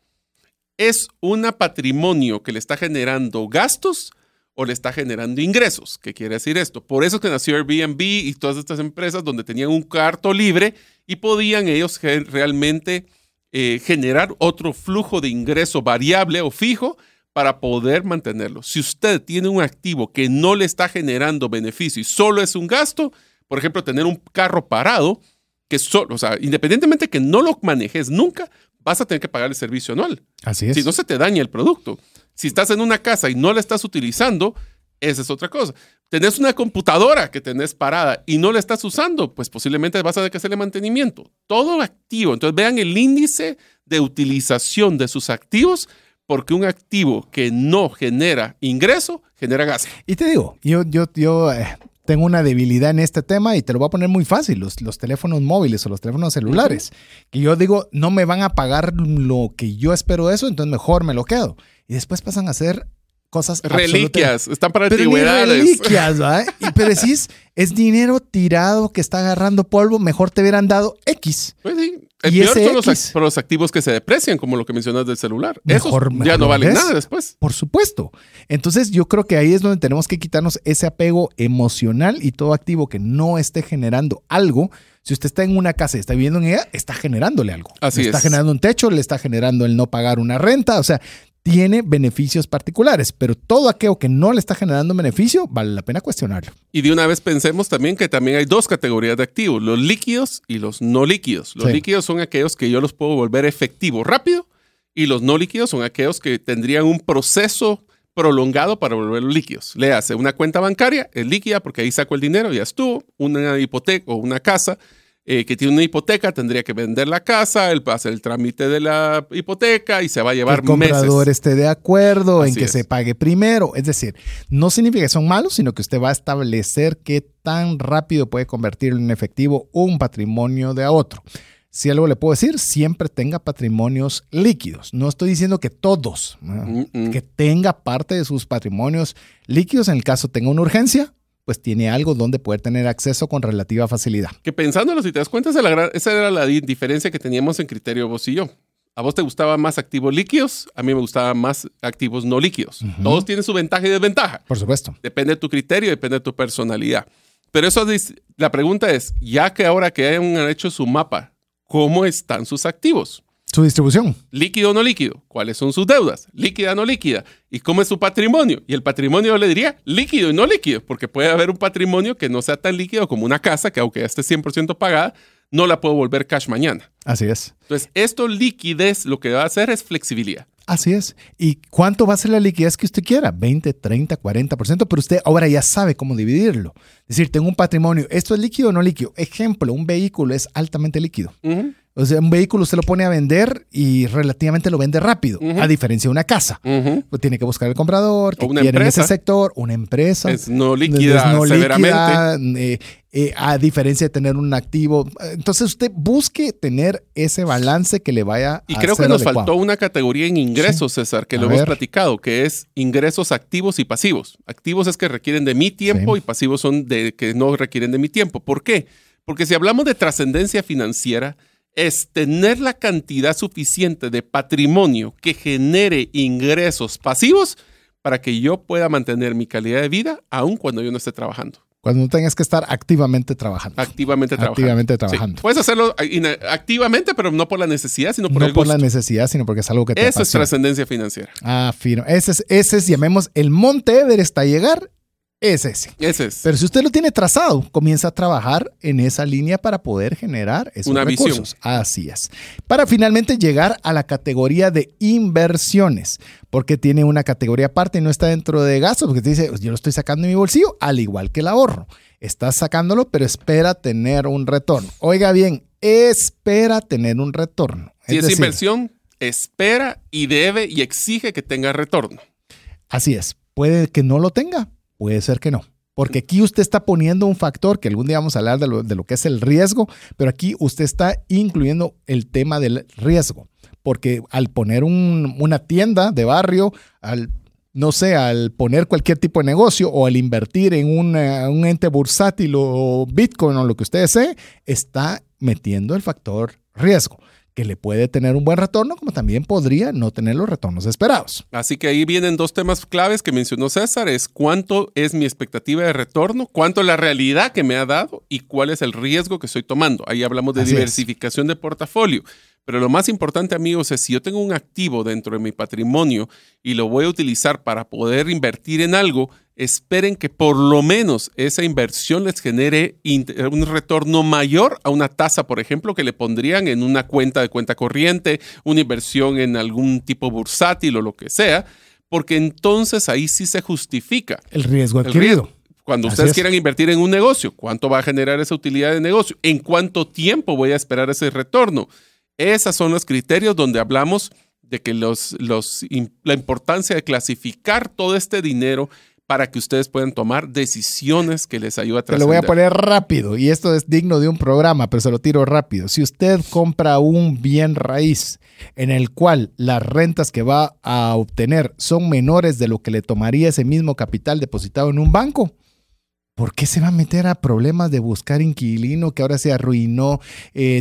¿Es un patrimonio que le está generando gastos o le está generando ingresos? ¿Qué quiere decir esto? Por eso es que nació Airbnb y todas estas empresas donde tenían un cuarto libre y podían ellos realmente generar otro flujo de ingreso variable o fijo para poder mantenerlo. Si usted tiene un activo que no le está generando beneficio y solo es un gasto, por ejemplo, tener un carro parado, que solo, o sea, independientemente que no lo manejes nunca, vas a tener que pagar el servicio anual. Así es. Si no, se te daña el producto. Si estás en una casa y no la estás utilizando, esa es otra cosa. Tenés una computadora que tenés parada y no la estás usando, pues posiblemente vas a tener que hacerle mantenimiento. Todo activo. Entonces vean el índice de utilización de sus activos, porque un activo que no genera ingreso, genera gasto. Y te digo, yo tengo una debilidad en este tema y te lo voy a poner muy fácil. Los teléfonos móviles o los teléfonos celulares. Que yo digo, no me van a pagar lo que yo espero de eso, entonces mejor me lo quedo. Y después pasan a hacer cosas reliquias. Están para antigüedades. Reliquias, ¿verdad? Pero decís, es dinero tirado que está agarrando polvo. Mejor te hubieran dado X. Pues sí. El peor son los activos que se deprecian, como lo que mencionas del celular. Mejor, esos ya no valen nada después. Por supuesto. Entonces yo creo que ahí es donde tenemos que quitarnos ese apego emocional y todo activo que no esté generando algo. Si usted está en una casa y está viviendo en ella, está generándole algo. Así es. Le está generando un techo, le está generando el no pagar una renta. O sea, tiene beneficios particulares, pero todo aquello que no le está generando beneficio vale la pena cuestionarlo. Y de una vez pensemos también que también hay dos categorías de activos, los líquidos y los no líquidos. Los líquidos son aquellos que yo los puedo volver efectivo rápido y los no líquidos son aquellos que tendrían un proceso prolongado para volverlos líquidos. Le hace una cuenta bancaria, es líquida porque ahí saco el dinero, ya estuvo, una hipoteca o una casa que tiene una hipoteca, tendría que vender la casa, él hace el trámite de la hipoteca y se va a llevar meses. El comprador meses. Esté de acuerdo Así en que es. Se pague primero. Es decir, no significa que son malos, sino que usted va a establecer qué tan rápido puede convertirlo en efectivo un patrimonio de a otro. Si algo le puedo decir, siempre tenga patrimonios líquidos. No estoy diciendo que todos, que tenga parte de sus patrimonios líquidos. En el caso tenga una urgencia, pues tiene algo donde poder tener acceso con relativa facilidad. Que pensándolo, si te das cuenta, esa era la diferencia que teníamos en criterio vos y yo. A vos te gustaban más activos líquidos, a mí me gustaban más activos no líquidos. Uh-huh. Todos tienen su ventaja y desventaja. Por supuesto. Depende de tu criterio, depende de tu personalidad. Pero eso, la pregunta es, ya que ahora que hayan hecho su mapa, ¿cómo están sus activos? Su distribución. Líquido o no líquido. ¿Cuáles son sus deudas? Líquida o no líquida. ¿Y cómo es su patrimonio? Y el patrimonio yo le diría líquido y no líquido, porque puede haber un patrimonio que no sea tan líquido como una casa, que aunque ya esté 100% pagada, no la puedo volver cash mañana. Así es. Entonces, esto liquidez lo que va a hacer es flexibilidad. Así es. ¿Y cuánto va a ser la liquidez que usted quiera? 20, 30, 40%, pero usted ahora ya sabe cómo dividirlo. Es decir, tengo un patrimonio. ¿Esto es líquido o no líquido? Ejemplo, un vehículo es altamente líquido. Uh-huh. O sea, un vehículo usted lo pone a vender y relativamente lo vende rápido, a diferencia de una casa. Pues tiene que buscar el comprador, que quiere en ese sector, una empresa. Es no líquida, es no severamente. A diferencia de tener un activo. Entonces usted busque tener ese balance que le vaya a ser adecuado. Y creo que nos faltó una categoría en ingresos, César, que lo hemos platicado, que es ingresos activos y pasivos. Activos es que requieren de mi tiempo y pasivos son de que no requieren de mi tiempo. ¿Por qué? Porque si hablamos de trascendencia financiera, es tener la cantidad suficiente de patrimonio que genere ingresos pasivos para que yo pueda mantener mi calidad de vida aun cuando yo no esté trabajando. Cuando no tengas que estar activamente trabajando. Activamente trabajando. Sí. Puedes hacerlo activamente, pero no por la necesidad, sino por el gusto. No por la necesidad, sino porque es algo que te apasiona. Eso es trascendencia financiera. Ah, fino. Ese es, llamemos, el Monte Everest a llegar. Ese es. Pero si usted lo tiene trazado, comienza a trabajar en esa línea para poder generar esos recursos. Visión. Así es. Para finalmente llegar a la categoría de inversiones, porque tiene una categoría aparte y no está dentro de gastos, porque te dice, yo lo estoy sacando de mi bolsillo, al igual que el ahorro. Estás sacándolo, pero espera tener un retorno. Oiga bien, espera tener un retorno. Es decir, inversión, espera y debe y exige que tenga retorno. Así es. Puede que no lo tenga. Puede ser que no, porque aquí usted está poniendo un factor que algún día vamos a hablar de lo que es el riesgo, pero aquí usted está incluyendo el tema del riesgo, porque al poner una tienda de barrio, al poner cualquier tipo de negocio o al invertir en un ente bursátil o Bitcoin o lo que usted desee, está metiendo el factor riesgo, que le puede tener un buen retorno, como también podría no tener los retornos esperados. Así que ahí vienen dos temas claves que mencionó César, es cuánto es mi expectativa de retorno, cuánto es la realidad que me ha dado y cuál es el riesgo que estoy tomando. Ahí hablamos de diversificación de portafolio. Pero lo más importante, amigos, es si yo tengo un activo dentro de mi patrimonio y lo voy a utilizar para poder invertir en algo, esperen que por lo menos esa inversión les genere un retorno mayor a una tasa, por ejemplo, que le pondrían en una cuenta de cuenta corriente, una inversión en algún tipo bursátil o lo que sea, porque entonces ahí sí se justifica. El riesgo adquirido. Cuando ustedes quieran invertir en un negocio, ¿cuánto va a generar esa utilidad de negocio? ¿En cuánto tiempo voy a esperar ese retorno? Esos son los criterios donde hablamos de que la importancia de clasificar todo este dinero para que ustedes puedan tomar decisiones que les ayuden a trascender. Te lo voy a poner rápido, y esto es digno de un programa, pero se lo tiro rápido. Si usted compra un bien raíz en el cual las rentas que va a obtener son menores de lo que le tomaría ese mismo capital depositado en un banco, ¿por qué se va a meter a problemas de buscar inquilino que ahora se arruinó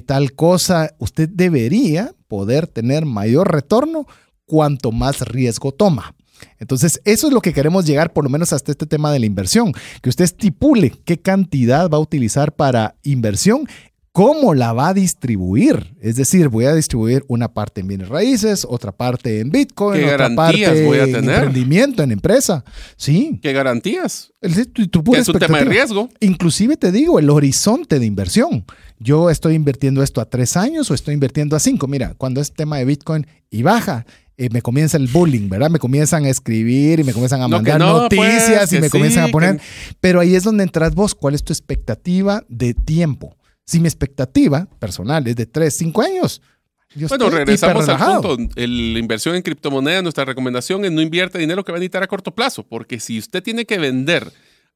tal cosa? Usted debería poder tener mayor retorno cuanto más riesgo toma. Entonces, eso es lo que queremos llegar, por lo menos hasta este tema de la inversión, que usted estipule qué cantidad va a utilizar para inversión, ¿Cómo la va a distribuir? Es decir, voy a distribuir una parte en bienes raíces, otra parte en Bitcoin, otra parte voy a tener en emprendimiento, en empresa. Sí. ¿Qué garantías? Que es un tema de riesgo. Inclusive te digo, el horizonte de inversión. Yo estoy invirtiendo esto a 3 años o estoy invirtiendo a 5. Mira, cuando es tema de Bitcoin y baja, me comienza el bullying, ¿verdad? Me comienzan a escribir y me comienzan a mandar noticias y me comienzan a poner... Pero ahí es donde entras vos. ¿Cuál es tu expectativa de tiempo? Si mi expectativa personal es de 3, 5 años, yo estoy regresamos al punto. La inversión en criptomonedas, nuestra recomendación es no invierta dinero que va a necesitar a corto plazo, porque si usted tiene que vender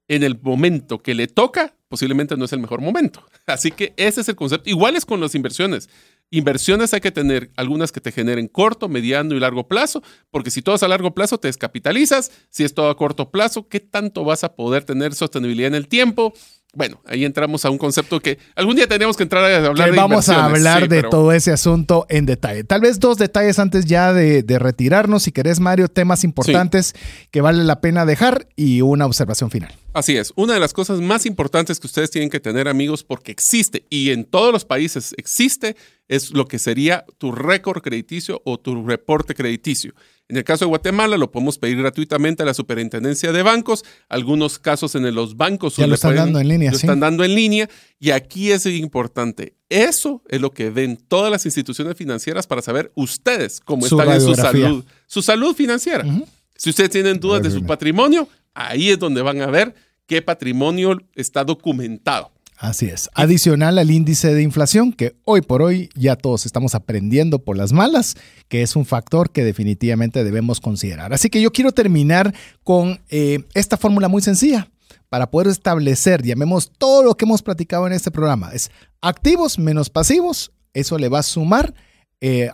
en el momento que le toca, posiblemente no es el mejor momento. Así que ese es el concepto. Igual es con las inversiones. Inversiones hay que tener algunas que te generen corto, mediano y largo plazo, porque si todo es a largo plazo, te descapitalizas. Si es todo a corto plazo, ¿qué tanto vas a poder tener sostenibilidad en el tiempo? Bueno, ahí entramos a un concepto que algún día teníamos que entrar a hablar de inversiones. Vamos a hablar de todo ese asunto en detalle. Tal vez 2 detalles antes ya de retirarnos. Si querés, Mario, temas importantes que vale la pena dejar y una observación final. Así es. Una de las cosas más importantes que ustedes tienen que tener, amigos, porque existe y en todos los países existe, es lo que sería tu récord crediticio o tu reporte crediticio. En el caso de Guatemala, lo podemos pedir gratuitamente a la Superintendencia de Bancos. Algunos casos en los bancos ya lo están dando en línea. Lo están dando en línea. Y aquí es importante. Eso es lo que ven todas las instituciones financieras para saber ustedes cómo están en su salud financiera. Uh-huh. Si ustedes tienen dudas de su patrimonio, ahí es donde van a ver qué patrimonio está documentado. Así es. Adicional al índice de inflación, que hoy por hoy ya todos estamos aprendiendo por las malas, que es un factor que definitivamente debemos considerar. Así que yo quiero terminar con esta fórmula muy sencilla para poder establecer, llamemos todo lo que hemos platicado en este programa. Es activos menos pasivos, eso le va a sumar,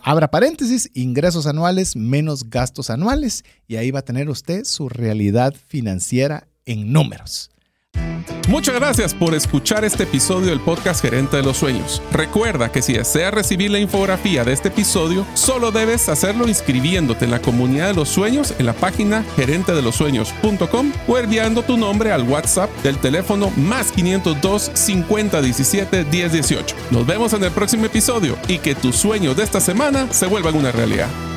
abra paréntesis, ingresos anuales menos gastos anuales, y ahí va a tener usted su realidad financiera en números. Muchas gracias por escuchar este episodio del podcast Gerente de los Sueños. Recuerda que si deseas recibir la infografía de este episodio, solo debes hacerlo inscribiéndote en la comunidad de los sueños en la página gerentedelossueños.com o enviando tu nombre al WhatsApp del teléfono más 502 50 17 10 18. Nos vemos en el próximo episodio y que tus sueños de esta semana se vuelvan una realidad.